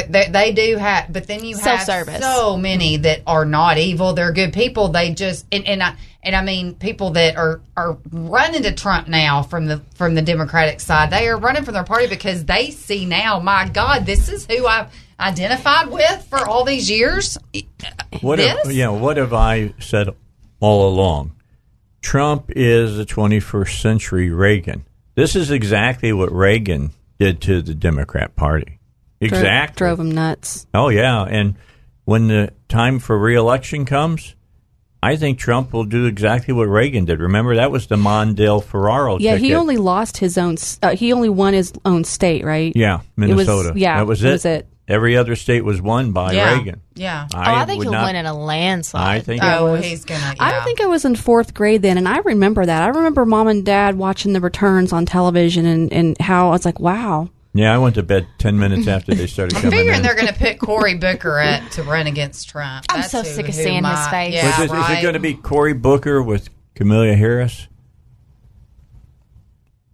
They do have, but then you have so many that are not evil. They're good people. They just and I mean, people that are running to Trump now from the Democratic side. They are running from their party because they see now, my God, this is who I've identified with for all these years. What have I said all along? Trump is the 21st century Reagan. This is exactly what Reagan did to the Democrat Party. Exactly. Drove them nuts. Oh, yeah. And when the time for re-election comes, I think Trump will do exactly what Reagan did. Remember, that was the Mondale-Ferraro ticket. Yeah, he only lost his own – he only won his own state, right? Yeah, Minnesota. That was it. Every other state was won by Reagan. Yeah. I think he'll win in a landslide. I think he's going to. I think I was in fourth grade then, and I remember that. I remember Mom and Dad watching the returns on television and how I was like, wow. Yeah, I went to bed 10 minutes after they started coming in. I'm figuring they're going to pick Cory Booker to run against Trump. I'm so sick of seeing his face. Yeah, is it going to be Cory Booker with Kamala Harris?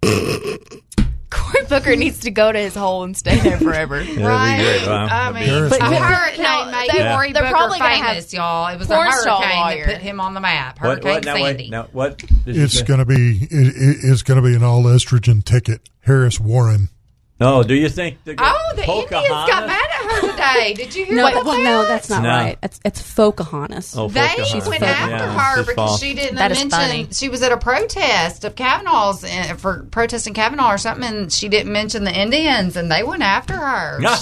Cory Booker needs to go to his hole and stay there forever. Right? I mean, but hurricane made Cory Booker probably famous, y'all. It was a hurricane that put him on the map. Hurricane Sandy. It's going to be an all-estrogen ticket. Harris Warren. No, do you think? The Pocahontas? Indians got mad at her today. Did you hear that? No, that's not right. It's Pocahontas. Oh, Pocahontas. They went after her because she didn't mention. Funny. She was at a protest of Kavanaugh's for protesting Kavanaugh or something, and she didn't mention the Indians, and they went after her. No. I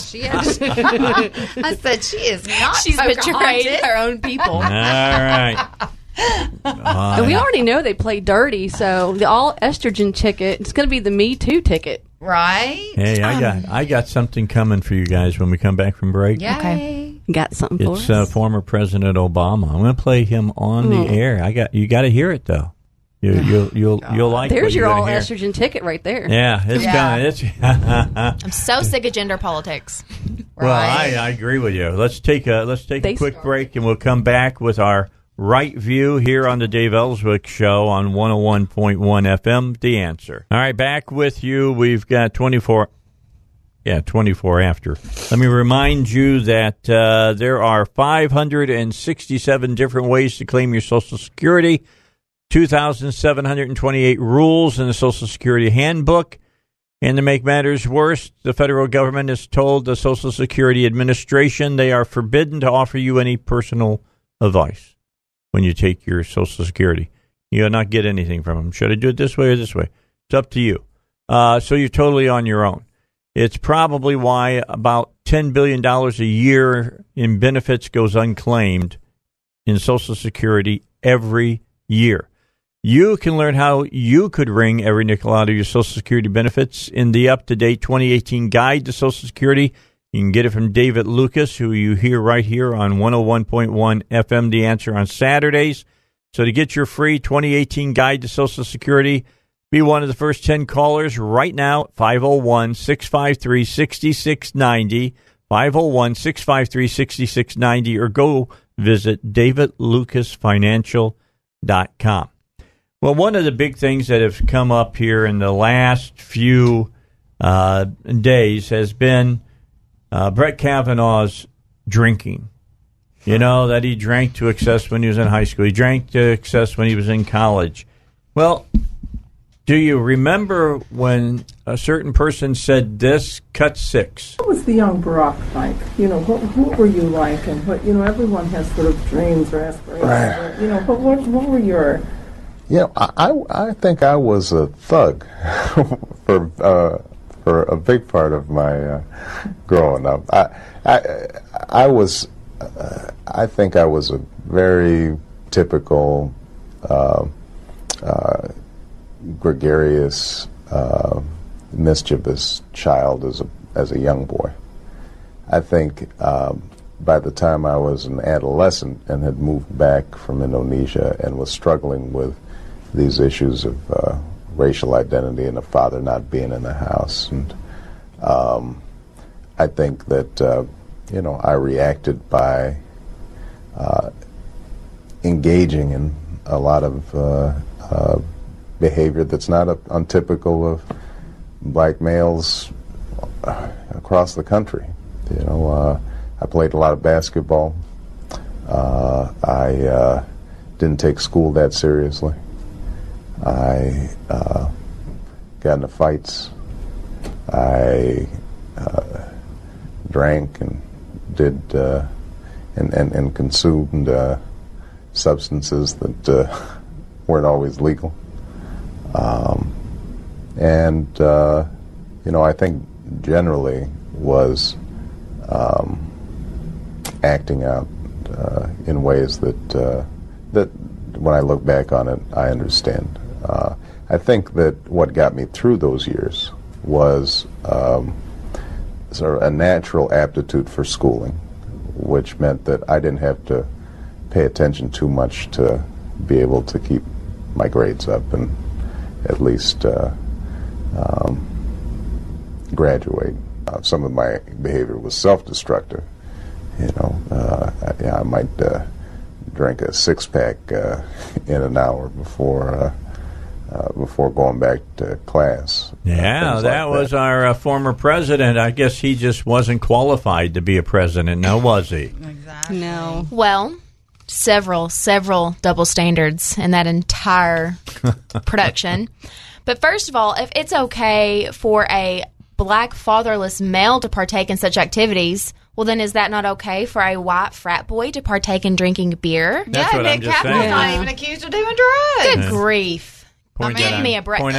said she is not. She's betrayed her own people. All right. And we already know they play dirty, so the all estrogen ticket. It's going to be the Me Too ticket. Right. Hey, I got something coming for you guys when we come back from break. Yay. Okay. Got something for us. It's former President Obama. I'm going to play him on the air. You got to hear it though. You'll like. There's your all estrogen ticket right there. Yeah, it's coming. I'm so sick of gender politics. Right? Well, I agree with you. Let's take a quick break, and we'll come back with our Right View here on the Dave Elswick Show on 101.1 FM, The Answer. All right, back with you. We've got 24 after. Let me remind you that there are 567 different ways to claim your Social Security, 2,728 rules in the Social Security Handbook. And to make matters worse, the federal government has told the Social Security Administration they are forbidden to offer you any personal advice. When you take your Social Security, you'll not get anything from them. Should I do it this way or this way? It's up to you. So you're totally on your own. It's probably why about $10 billion a year in benefits goes unclaimed in Social Security every year. You can learn how you could wring every nickel out of your Social Security benefits in the up-to-date 2018 Guide to Social Security. You can get it from David Lucas, who you hear right here on 101.1 FM, The Answer, on Saturdays. So to get your free 2018 Guide to Social Security, be one of the first 10 callers right now at 501-653-6690, 501-653-6690, or go visit davidlucasfinancial.com. Well, one of the big things that have come up here in the last few days has been Brett Kavanaugh's drinking. You know, that he drank to excess when he was in high school. He drank to excess when he was in college. Well, do you remember when a certain person said this, cut six? What was the young Barack like? You know, what were you like? And what, you know, everyone has sort of dreams or aspirations. Right. Or, you know, but what were your... Yeah, I think I was a thug for a big part of my growing up. I think I was a very typical gregarious, mischievous child as a young boy. I think by the time I was an adolescent and had moved back from Indonesia and was struggling with these issues of racial identity and a father not being in the house. And I think that, you know, I reacted by engaging in a lot of behavior that's not untypical of black males across the country. You know, I played a lot of basketball. I didn't take school that seriously. I got into fights. I drank and did and consumed substances that weren't always legal. You know, I think generally was acting out in ways that that when I look back on it, I understand. I think that what got me through those years was sort of a natural aptitude for schooling, which meant that I didn't have to pay attention too much to be able to keep my grades up and at least graduate. Some of my behavior was self-destructive. You know, I might drink a six-pack in an hour before going back to class. Yeah, that was our former president. I guess he just wasn't qualified to be a president, now was he? Exactly. No. Well, several double standards in that entire production. But first of all, if it's okay for a black fatherless male to partake in such activities, well, then is that not okay for a white frat boy to partake in drinking beer? That's yeah, Nick Cavanaugh's not even accused of doing drugs. Good grief. Give me a break. Point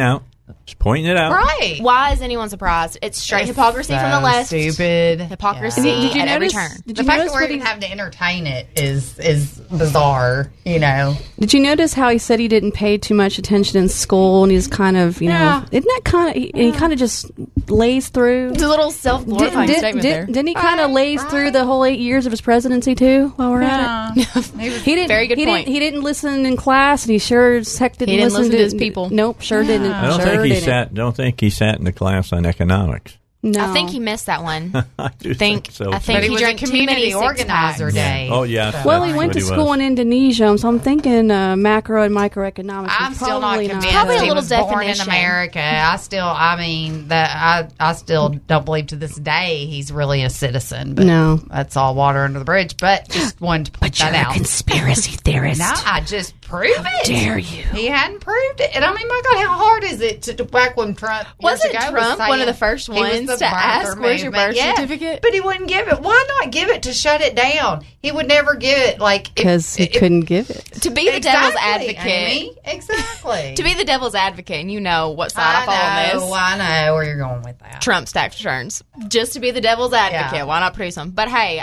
out. Just pointing it out. Right. Why is anyone surprised? It's straight hypocrisy so from the left. Stupid. Hypocrisy at every turn. The fact that we're even having to entertain it is bizarre, you know. Did you notice how he said he didn't pay too much attention in school and he's kind of, you know, isn't that kind of, he kind of just lays through. It's a little self-glorifying statement there. Didn't he kind of lays through the whole 8 years of his presidency, too, while we're at it? He didn't, very good point. He didn't listen in class, and he sure as heck didn't listen to his people. Nope, sure didn't. I don't think he sat in the class on economics. No. I think he missed that one. I think so. I think he drank community organizer day. Yeah. Oh, yeah. So. Well, he went to school in Indonesia, so I'm thinking macro and microeconomics. I'm still not convinced. Probably a little definition. Born in America. I still don't believe to this day he's really a citizen. But no. That's all water under the bridge. But just wanted to point that out. But you're a conspiracy theorist. No, I just prove it. How dare you? He hadn't proved it. And I mean, my God, how hard is it to back when Trump was one of the first ones? To ask, where's your birth certificate? But he wouldn't give it. Why not give it to shut it down? He would never give it, like... Because he couldn't give it. To be the devil's advocate. Amy. Exactly. To be the devil's advocate, and you know what side I fall on this. I know where you're going with that. Trump's tax returns. Just to be the devil's advocate. Yeah. Why not produce them? But hey,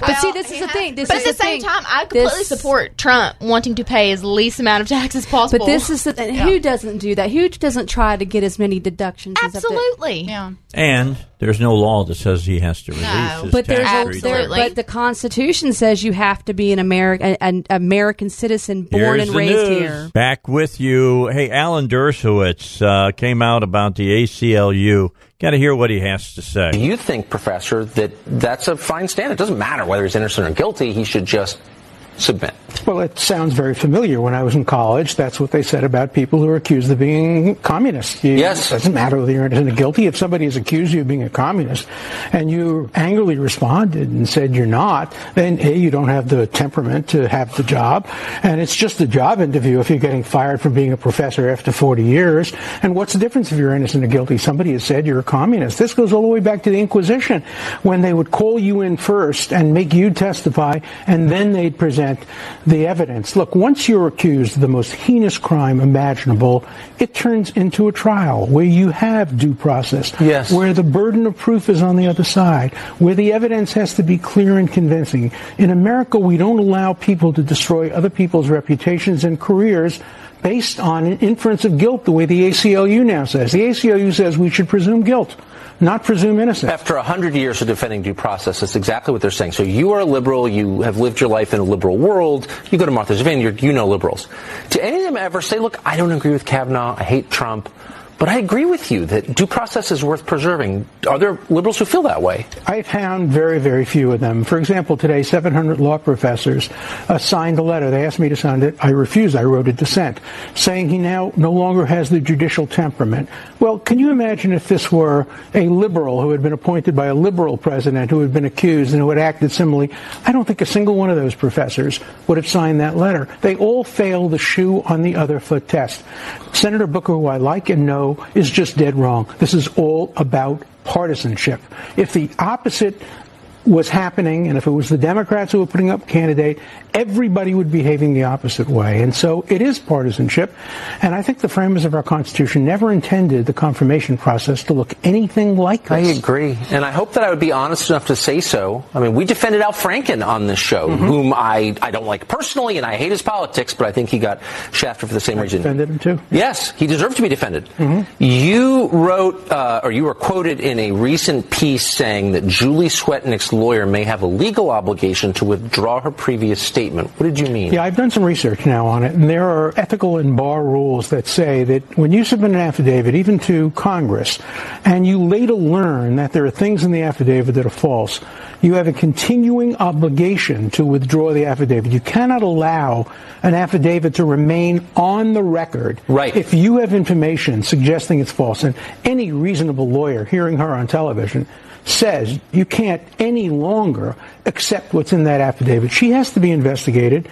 But at the same time, I completely support Trump wanting to pay as least amount of taxes possible. But this is who doesn't do that? Who doesn't try to get as many deductions? Absolutely. Yeah. And there's no law that says he has to release his tax return. But the Constitution says you have to be an American citizen born and raised here. Back with you. Hey, Alan Dershowitz came out about the ACLU. Got to hear what he has to say. Do you think, Professor, that that's a fine standard? It doesn't matter whether he's innocent or guilty. He should just submit. Well, it sounds very familiar. When I was in college, that's what they said about people who were accused of being communists. Yes. It doesn't matter whether you're innocent or guilty. If somebody has accused you of being a communist and you angrily responded and said you're not, then A, you don't have the temperament to have the job. And it's just a job interview if you're getting fired from being a professor after 40 years. And what's the difference if you're innocent or guilty? Somebody has said you're a communist. This goes all the way back to the Inquisition, when they would call you in first and make you testify, and then they'd present the evidence. Look, once you're accused of the most heinous crime imaginable, it turns into a trial where you have due process, yes, where the burden of proof is on the other side, where the evidence has to be clear and convincing. In America, we don't allow people to destroy other people's reputations and careers based on an inference of guilt, the way the ACLU now says. The ACLU says we should presume guilt, not presume innocence. After 100 years of defending due process, that's exactly what they're saying. So you are a liberal. You have lived your life in a liberal world. You go to Martha's Vineyard. You know liberals. Do any of them ever say, look, I don't agree with Kavanaugh. I hate Trump. But I agree with you that due process is worth preserving. Are there liberals who feel that way? I found very, very few of them. For example, today, 700 law professors signed a letter. They asked me to sign it. I refused. I wrote a dissent, saying he now no longer has the judicial temperament. Well, can you imagine if this were a liberal who had been appointed by a liberal president who had been accused and who had acted similarly? I don't think a single one of those professors would have signed that letter. They all fail the shoe on the other foot test. Senator Booker, who I like and know, is just dead wrong. This is all about partisanship. If the opposite was happening, and if it was the Democrats who were putting up candidate, everybody would be behaving the opposite way. And so it is partisanship. And I think the framers of our Constitution never intended the confirmation process to look anything like this. I agree. And I hope that I would be honest enough to say so. I mean, we defended Al Franken on this show, whom I don't like personally, and I hate his politics, but I think he got shafted for the same reason. Defended him too? Yes. He deserved to be defended. You wrote, or you were quoted in a recent piece saying that Julie Swetnick's lawyer may have a legal obligation to withdraw her previous statement. What did you mean? Yeah, I've done some research now on it, and there are ethical and bar rules that say that when you submit an affidavit, even to Congress, and you later learn that there are things in the affidavit that are false, you have a continuing obligation to withdraw the affidavit. You cannot allow an affidavit to remain on the record if you have information suggesting it's false. And any reasonable lawyer hearing her on television says you can't any longer accept what's in that affidavit. She has to be investigated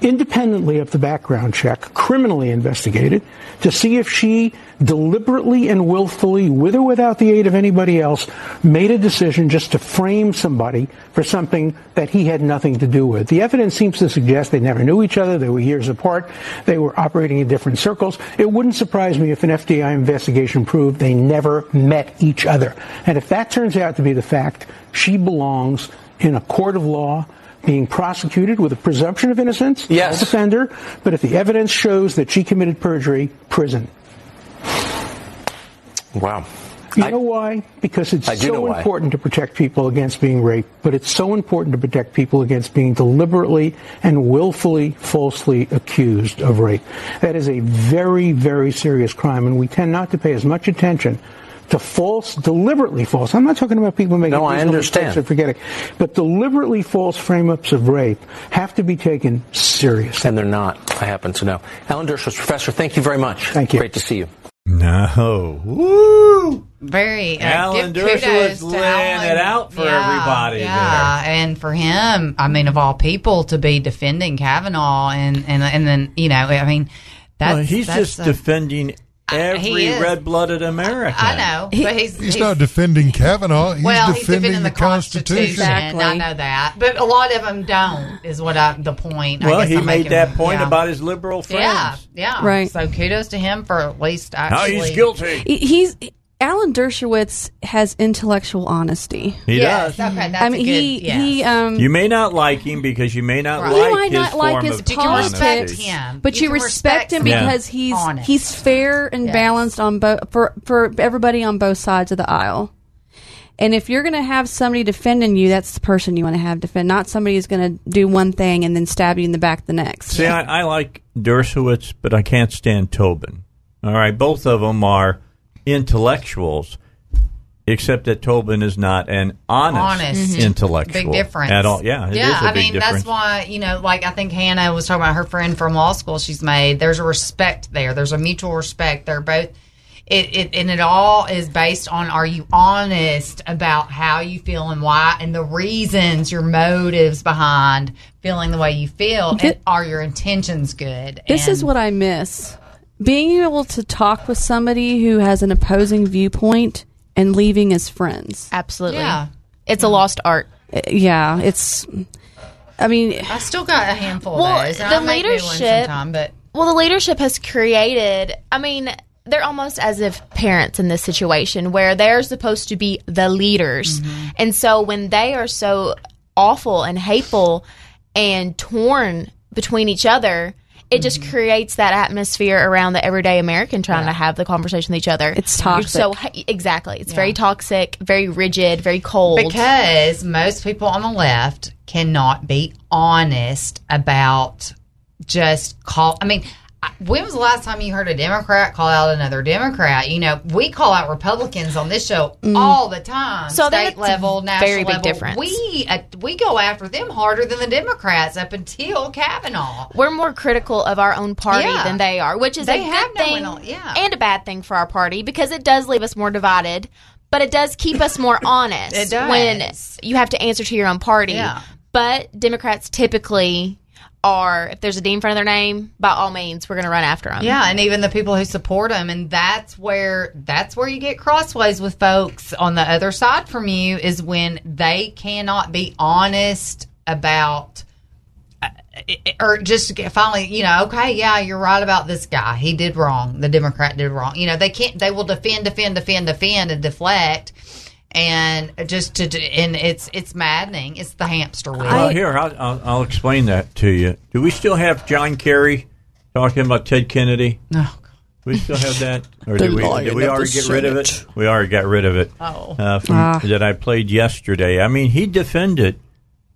independently of the background check, criminally investigated, to see if she deliberately and willfully, with or without the aid of anybody else, made a decision just to frame somebody for something that he had nothing to do with. The evidence seems to suggest they never knew each other. They were years apart. They were operating in different circles. It wouldn't surprise me if an FBI investigation proved they never met each other. And if that turns out to be the fact, she belongs in a court of law, being prosecuted with a presumption of innocence, yes, as a defender, but if the evidence shows that she committed perjury, prison. Wow. You know why? Because it's so important to protect people against being raped, but it's so important to protect people against being deliberately and willfully falsely accused of rape. That is a very, very serious crime, and we tend not to pay as much attention to false, deliberately false. I'm not talking about people making mistakes or forgetting, but deliberately false frame-ups of rape have to be taken seriously. And they're not, I happen to know. Alan Dershowitz, Professor, thank you very much. Thank you. Great to see you. No. Woo! Very. Alan Dershowitz laying it out for everybody there. And for him, I mean, of all people, to be defending Kavanaugh and then, you know, I mean, that's... Well, he's that's just defending every red-blooded American. I know. But he's not defending Kavanaugh. He's defending the Constitution. Exactly. I know that. But a lot of them don't, is what the point. Well, I guess he made that point about his liberal friends. Yeah. Right. So kudos to him for at least actually... No, he's guilty. Alan Dershowitz has intellectual honesty. He does. Okay, that's you may not like him because you may not like his politics, but you respect him because he's fair and balanced on for everybody on both sides of the aisle. And if you're going to have somebody defending you, that's the person you want to have defend, not somebody who's going to do one thing and then stab you in the back the next. See, I like Dershowitz, but I can't stand Tobin. All right, both of them are intellectuals, Except that Tobin is not an honest intellectual. Big difference. At all. Yeah, it is a big difference. That's why, I think Hannah was talking about her friend from law school she's made. There's a respect there. There's a mutual respect. They're both, it all is based on, are you honest about how you feel and why, and the reasons, your motives behind feeling the way you feel, and are your intentions good? This is what I miss. Being able to talk with somebody who has an opposing viewpoint and leaving as friends. Absolutely. Yeah. It's a lost art. Yeah. It's, I still got a handful of those. The leadership, the leadership has created, they're almost as if parents in this situation where they're supposed to be the leaders. Mm-hmm. And so when they are so awful and hateful and torn between each other, it just creates that atmosphere around the everyday American trying to have the conversation with each other. It's toxic. So, exactly. It's very toxic, very rigid, very cold. Because most people on the left cannot be honest about when was the last time you heard a Democrat call out another Democrat? We call out Republicans on this show all the time. So state level, national very big level. Difference. We go after them harder than the Democrats up until Kavanaugh. We're more critical of our own party than they are, which is a good thing and a bad thing for our party because it does leave us more divided, but it does keep us more honest it does. When you have to answer to your own party. Yeah. But Democrats typically... Or if there's a D in front of their name, by all means, we're going to run after them. Yeah, and even the people who support them, and that's where you get crossways with folks on the other side from you is when they cannot be honest about, or just finally, you're right about this guy. He did wrong. The Democrat did wrong. They can't. They will defend, and deflect. And it's maddening. It's the hamster wheel. Well, here I'll explain that to you. Do we still have John Kerry talking about Ted Kennedy? No, oh, do we still have that, or did we already get rid of it? We already got rid of it. Oh, that I played yesterday. He defended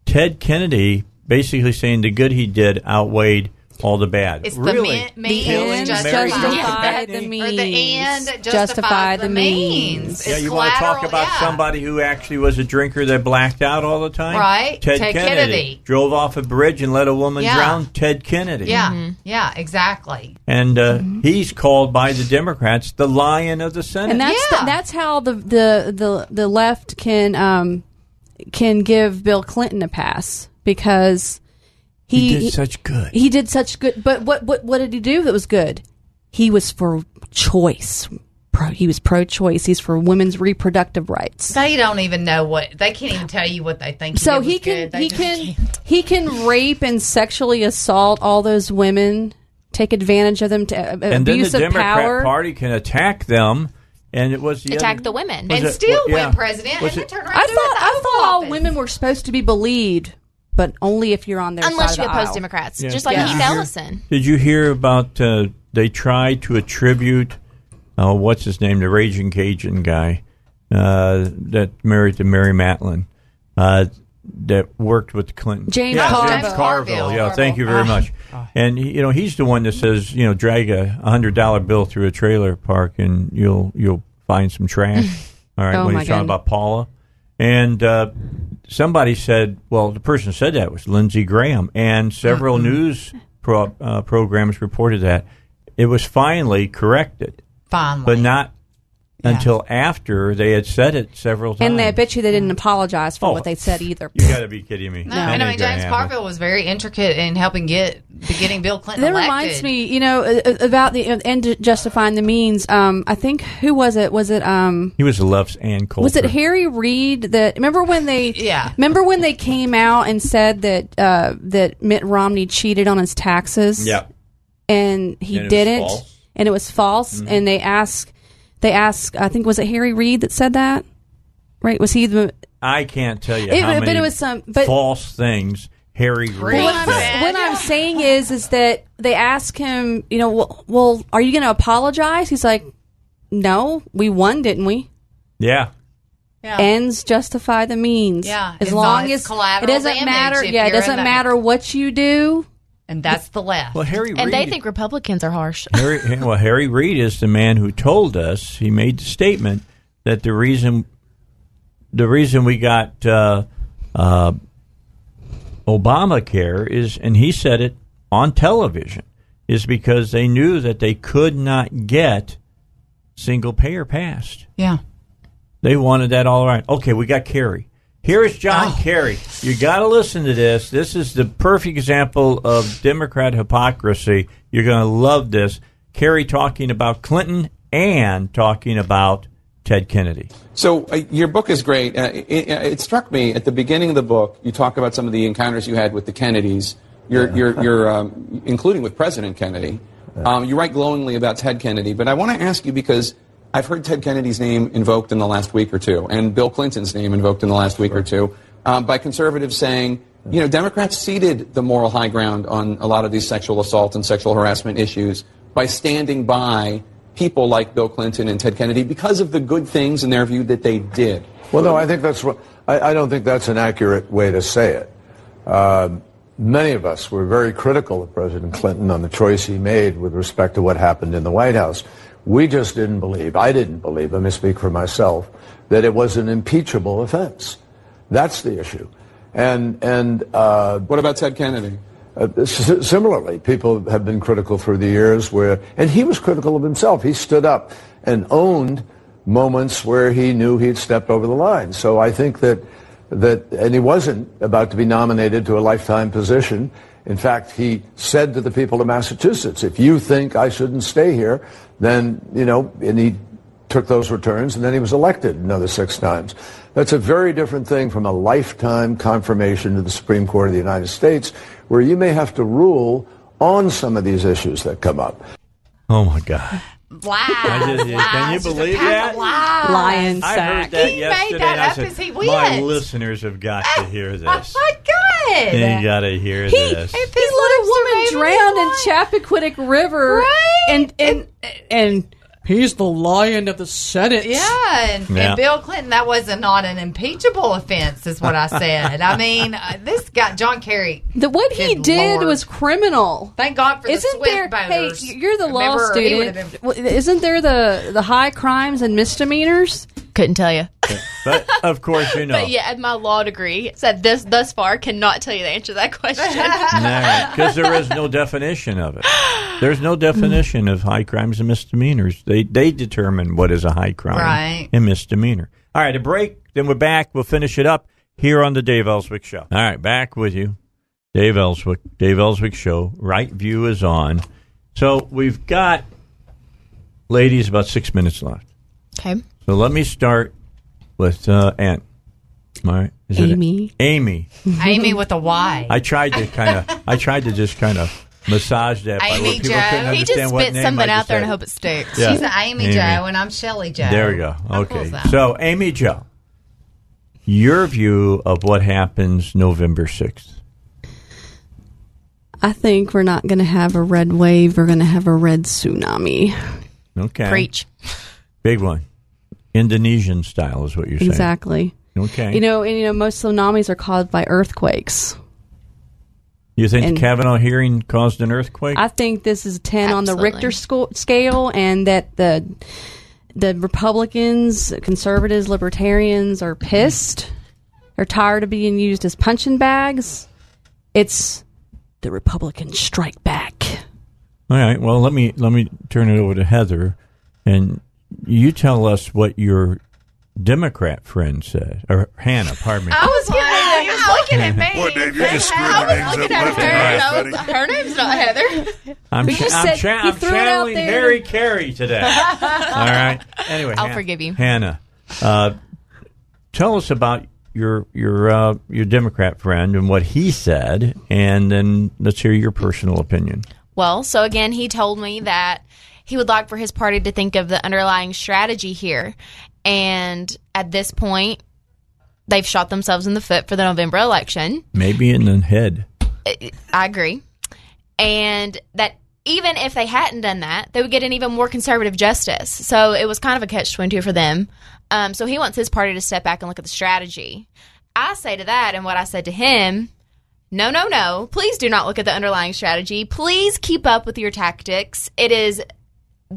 Ted Kennedy, basically saying the good he did outweighed all the bad. It's really? The end justify the means. Or the end justify the means. Yeah, you want to talk about somebody who actually was a drinker that blacked out all the time? Right. Ted Kennedy. Drove off a bridge and let a woman drown. Ted Kennedy. Yeah, yeah, exactly. And he's called by the Democrats the lion of the Senate. And that's how the left can give Bill Clinton a pass because... He did such good. But what did he do that was good? He was for choice. He was pro-choice. He's for women's reproductive rights. They don't even know they can't even tell you what they think. So he can rape and sexually assault all those women, take advantage of them, and abuse of power. And then the Democrat Party can attack them. And it was the women, and win president. And then turn around. I thought all women were supposed to be believed. But only if you're on their side of the aisle. Unless you oppose Democrats, just like Heath Ellison. Did you hear about they tried to attribute, what's his name, the Raging Cajun guy that married to Mary Matlin that worked with Clinton? James Carville. Yeah, thank you very much. And, he's the one that says, drag a $100 bill through a trailer park and you'll find some trash. All right, when he's talking about Paula. And somebody said, well, the person said that was Lindsey Graham, and several news programs reported that. It was finally corrected. But not until after they had said it several times. And I bet you they didn't apologize for what they said either. You got to be kidding me. No, James Carville was very intricate in helping getting Bill Clinton elected. That reminds me, about the end justifying the means. I think, who was it? Was it... he was Love's and Colbert. Was it Harry Reid that... Remember when they... yeah. Remember when they came out and said that Mitt Romney cheated on his taxes? Yeah. And he didn't. And it was false. Mm-hmm. And they asked, I think, was it Harry Reid that said that? Right? Was he the... I can't tell you how many false things Harry Reid said. What I'm saying is that they ask him, are you going to apologize? He's like, no, we won, didn't we? Yeah. Yeah. Ends justify the means. Yeah. As long as it doesn't matter. Yeah, it doesn't matter what you do. And that's the left. Well, Harry Reid, and they think Republicans are harsh. Harry Reid is the man who told us, he made the statement that the reason the reason we got Obamacare is, and he said it on television, is because they knew that they could not get single payer passed. Yeah. They wanted that all around. Okay, we got Kerry. Here is John Kerry. You got to listen to this. This is the perfect example of Democrat hypocrisy. You're going to love this. Kerry talking about Clinton and talking about Ted Kennedy. So your book is great. It struck me at the beginning of the book, you talk about some of the encounters you had with the Kennedys, you're including with President Kennedy. You write glowingly about Ted Kennedy, but I want to ask you because I've heard Ted Kennedy's name invoked in the last week or two, and Bill Clinton's name invoked in the last week or two, by conservatives saying, you know, Democrats ceded the moral high ground on a lot of these sexual assault and sexual harassment issues by standing by people like Bill Clinton and Ted Kennedy because of the good things in their view that they did. Well, no, I think that's what I don't think that's an accurate way to say it. Many of us were very critical of President Clinton on the choice he made with respect to what happened in the White House. We just didn't believe, I didn't believe, let me speak for myself, that it was an impeachable offense. That's the issue. And what about Ted Kennedy? Similarly, people have been critical through the years where, and he was critical of himself. He stood up and owned moments where he knew he'd stepped over the line. So I think that, and he wasn't about to be nominated to a lifetime position. In fact, he said to the people of Massachusetts, if you think I shouldn't stay here, then, you know, and he took those returns, and then he was elected another 6 times. That's a very different thing from a lifetime confirmation to the Supreme Court of the United States, where you may have to rule on some of these issues that come up. Oh, my God. Wow. Can you believe that? Wow. Lion sack. He made that up as he went. My listeners have got to hear this. Oh, my God. You gotta hear this. This little woman drowned in Chappaquiddick River, right? And he's the lion of the Senate. Yeah, and Bill Clinton. That wasn't an impeachable offense, is what I said. I mean, this guy, John Kerry. What he did was criminal. Thank God for the swift voters. Hey, you're the law student. Isn't there the high crimes and misdemeanors? Couldn't tell you. But, of course, you know. But, yeah, my law degree said this thus far cannot tell you the answer to that question. No, because there is no definition of it. There's no definition of high crimes and misdemeanors. They determine what is a high crime and misdemeanor. All right, a break, then we're back. We'll finish it up here on the Dave Elswick Show. All right, back with you. Dave Elswick, Dave Elswick Show. Right View is on. So we've got, ladies, about 6 minutes left. Okay. So let me start with Aunt. All right. Is Amy. Amy with a Y. I tried to just kind of massage that. Amy Joe. He just spit something out there and hope it sticks. Yeah. She's an Amy Joe and I'm Shelly Joe. There we go. Okay. Cool. So Amy Joe, your view of what happens November 6th. I think we're not going to have a red wave. We're going to have a red tsunami. Okay. Preach. Big one. Indonesian style is what you're saying. Exactly. Okay. You know, most tsunamis are caused by earthquakes. You think the Kavanaugh hearing caused an earthquake? I think this is 10 on the Richter scale, and that the Republicans, conservatives, libertarians are pissed. They're tired of being used as punching bags. It's the Republicans strike back. All right. Well, let me turn it over to Heather, and you tell us what your Democrat friend said. Or Hannah, pardon me. I was looking at me. Boy, Dave, you're just screwing things up left and right, buddy. Her name's not Heather. I'm channeling Harry Carey today. All right. Anyway, I'll forgive you. Hannah, tell us about your Democrat friend and what he said, and then let's hear your personal opinion. Well, so again, he told me that he would like for his party to think of the underlying strategy here. And at this point, they've shot themselves in the foot for the November election. Maybe in the head. I agree. And that even if they hadn't done that, they would get an even more conservative justice. So it was kind of a catch-22 for them. So he wants his party to step back and look at the strategy. I say to that, and what I said to him, no, please do not look at the underlying strategy. Please keep up with your tactics. It is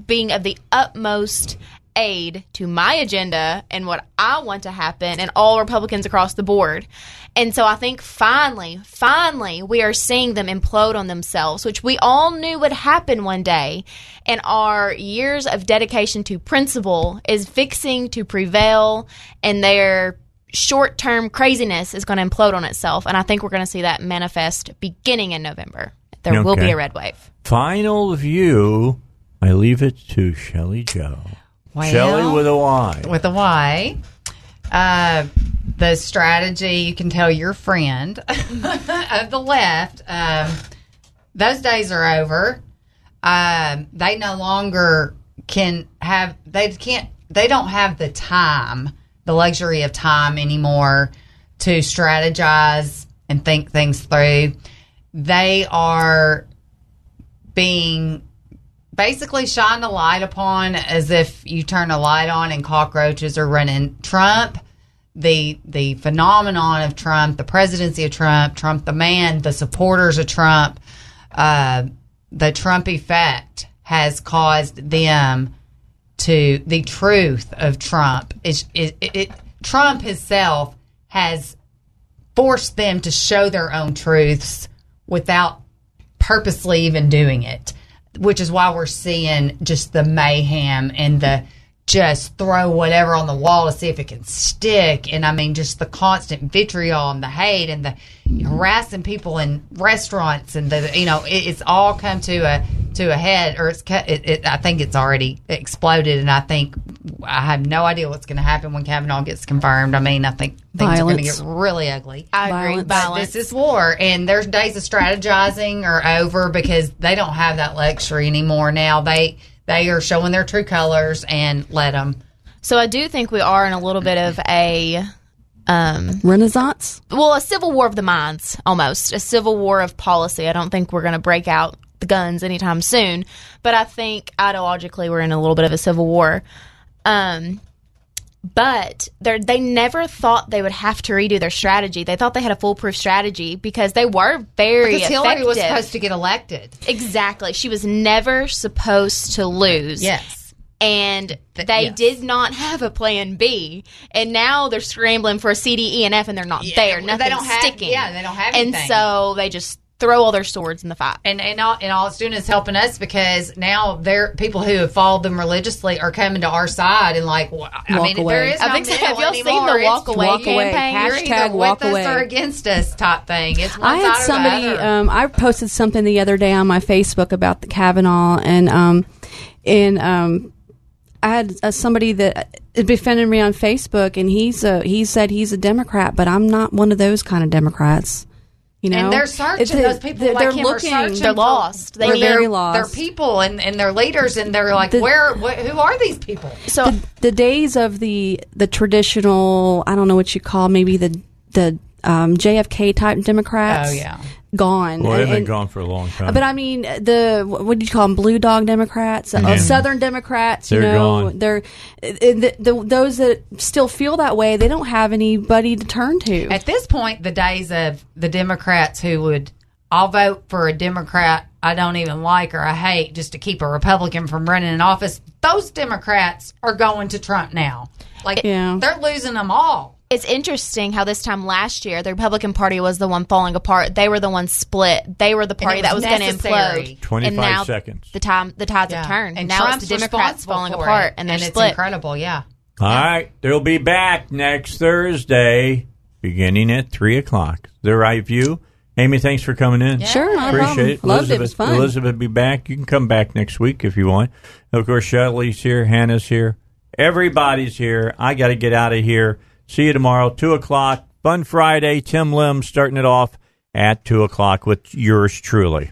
being of the utmost aid to my agenda and what I want to happen and all Republicans across the board. And so I think finally, we are seeing them implode on themselves, which we all knew would happen one day. And our years of dedication to principle is fixing to prevail, and their short-term craziness is going to implode on itself. And I think we're going to see that manifest beginning in November. There will be a red wave. Final view, I leave it to Shelly Jo. Well, Shelly with a Y. With a Y. The strategy you can tell your friend of the left, those days are over. They no longer can have, they don't have the time, the luxury of time anymore to strategize and think things through. They are being basically shined a light upon as if you turn a light on and cockroaches are running. Trump, the phenomenon of Trump, the presidency of Trump, Trump the man, the supporters of Trump, the Trump effect has caused them to, the truth of Trump. Trump himself has forced them to show their own truths without purposely even doing it, which is why we're seeing just the mayhem and the just throw whatever on the wall to see if it can stick. And I mean, just the constant vitriol and the hate and the harassing people in restaurants and the, you know, it's all come to a head, or I think it's already exploded. And I think I have no idea what's going to happen when Kavanaugh gets confirmed. I mean, I think things are going to get really ugly. I agree. But this is war, and their days of strategizing are over because they don't have that luxury anymore. Now they are showing their true colors, and let them. So I do think we are in a little bit of a renaissance. Well, a civil war of the minds, almost. A civil war of policy. I don't think we're going to break out the guns anytime soon, but I think ideologically we're in a little bit of a civil war. But they never thought they would have to redo their strategy. They thought they had a foolproof strategy because they were very effective. Because Hillary was supposed to get elected. Exactly. She was never supposed to lose. Yes. And they did not have a plan B. And now they're scrambling for a C, D, E, and F, and they're not there. Nothing's sticking. Yeah, they don't have anything. And so they just throw all their swords in the fire. And all it's doing is helping us, because now people who have followed them religiously are coming to our side and like, walk away. There is no middle anymore. Have y'all seen the walk away campaign? Hashtag walk away. You're either with us or against us type thing. It's one side or the other. I had somebody, I posted something the other day on my Facebook about the Kavanaugh, and I had somebody that defended me on Facebook, and he said he's a Democrat, but I'm not one of those kind of Democrats. You know? And they're searching. Those people like him are searching. They're lost. They're very lost. They're people and their leaders, and they're like, who are these people? So the days of the traditional, I don't know what you call, maybe the JFK type Democrats. Oh yeah, gone. Well, they've been gone for a long time. But I mean, what do you call them? Blue dog Democrats, Southern Democrats. They're gone. Those that still feel that way, they don't have anybody to turn to. At this point, the days of the Democrats who would, I'll vote for a Democrat I don't even like or I hate just to keep a Republican from running in office. Those Democrats are going to Trump now. Like they're losing them all. It's interesting how this time last year, the Republican Party was the one falling apart. They were the one split. They were the party that was going to implode. 25 seconds. The tides have turned. And now it's the Democrats falling apart, and they're split. It's incredible, yeah. All right. They'll be back next Thursday, beginning at 3 o'clock. The Right View. Amy, thanks for coming in. Yeah, sure. Appreciate it. Loved it. It was fun. Elizabeth will be back. You can come back next week if you want. Of course, Shelly's here. Hannah's here. Everybody's here. I got to get out of here. See you tomorrow, 2 o'clock. Fun Friday. Tim Lim starting it off at 2 o'clock with yours truly.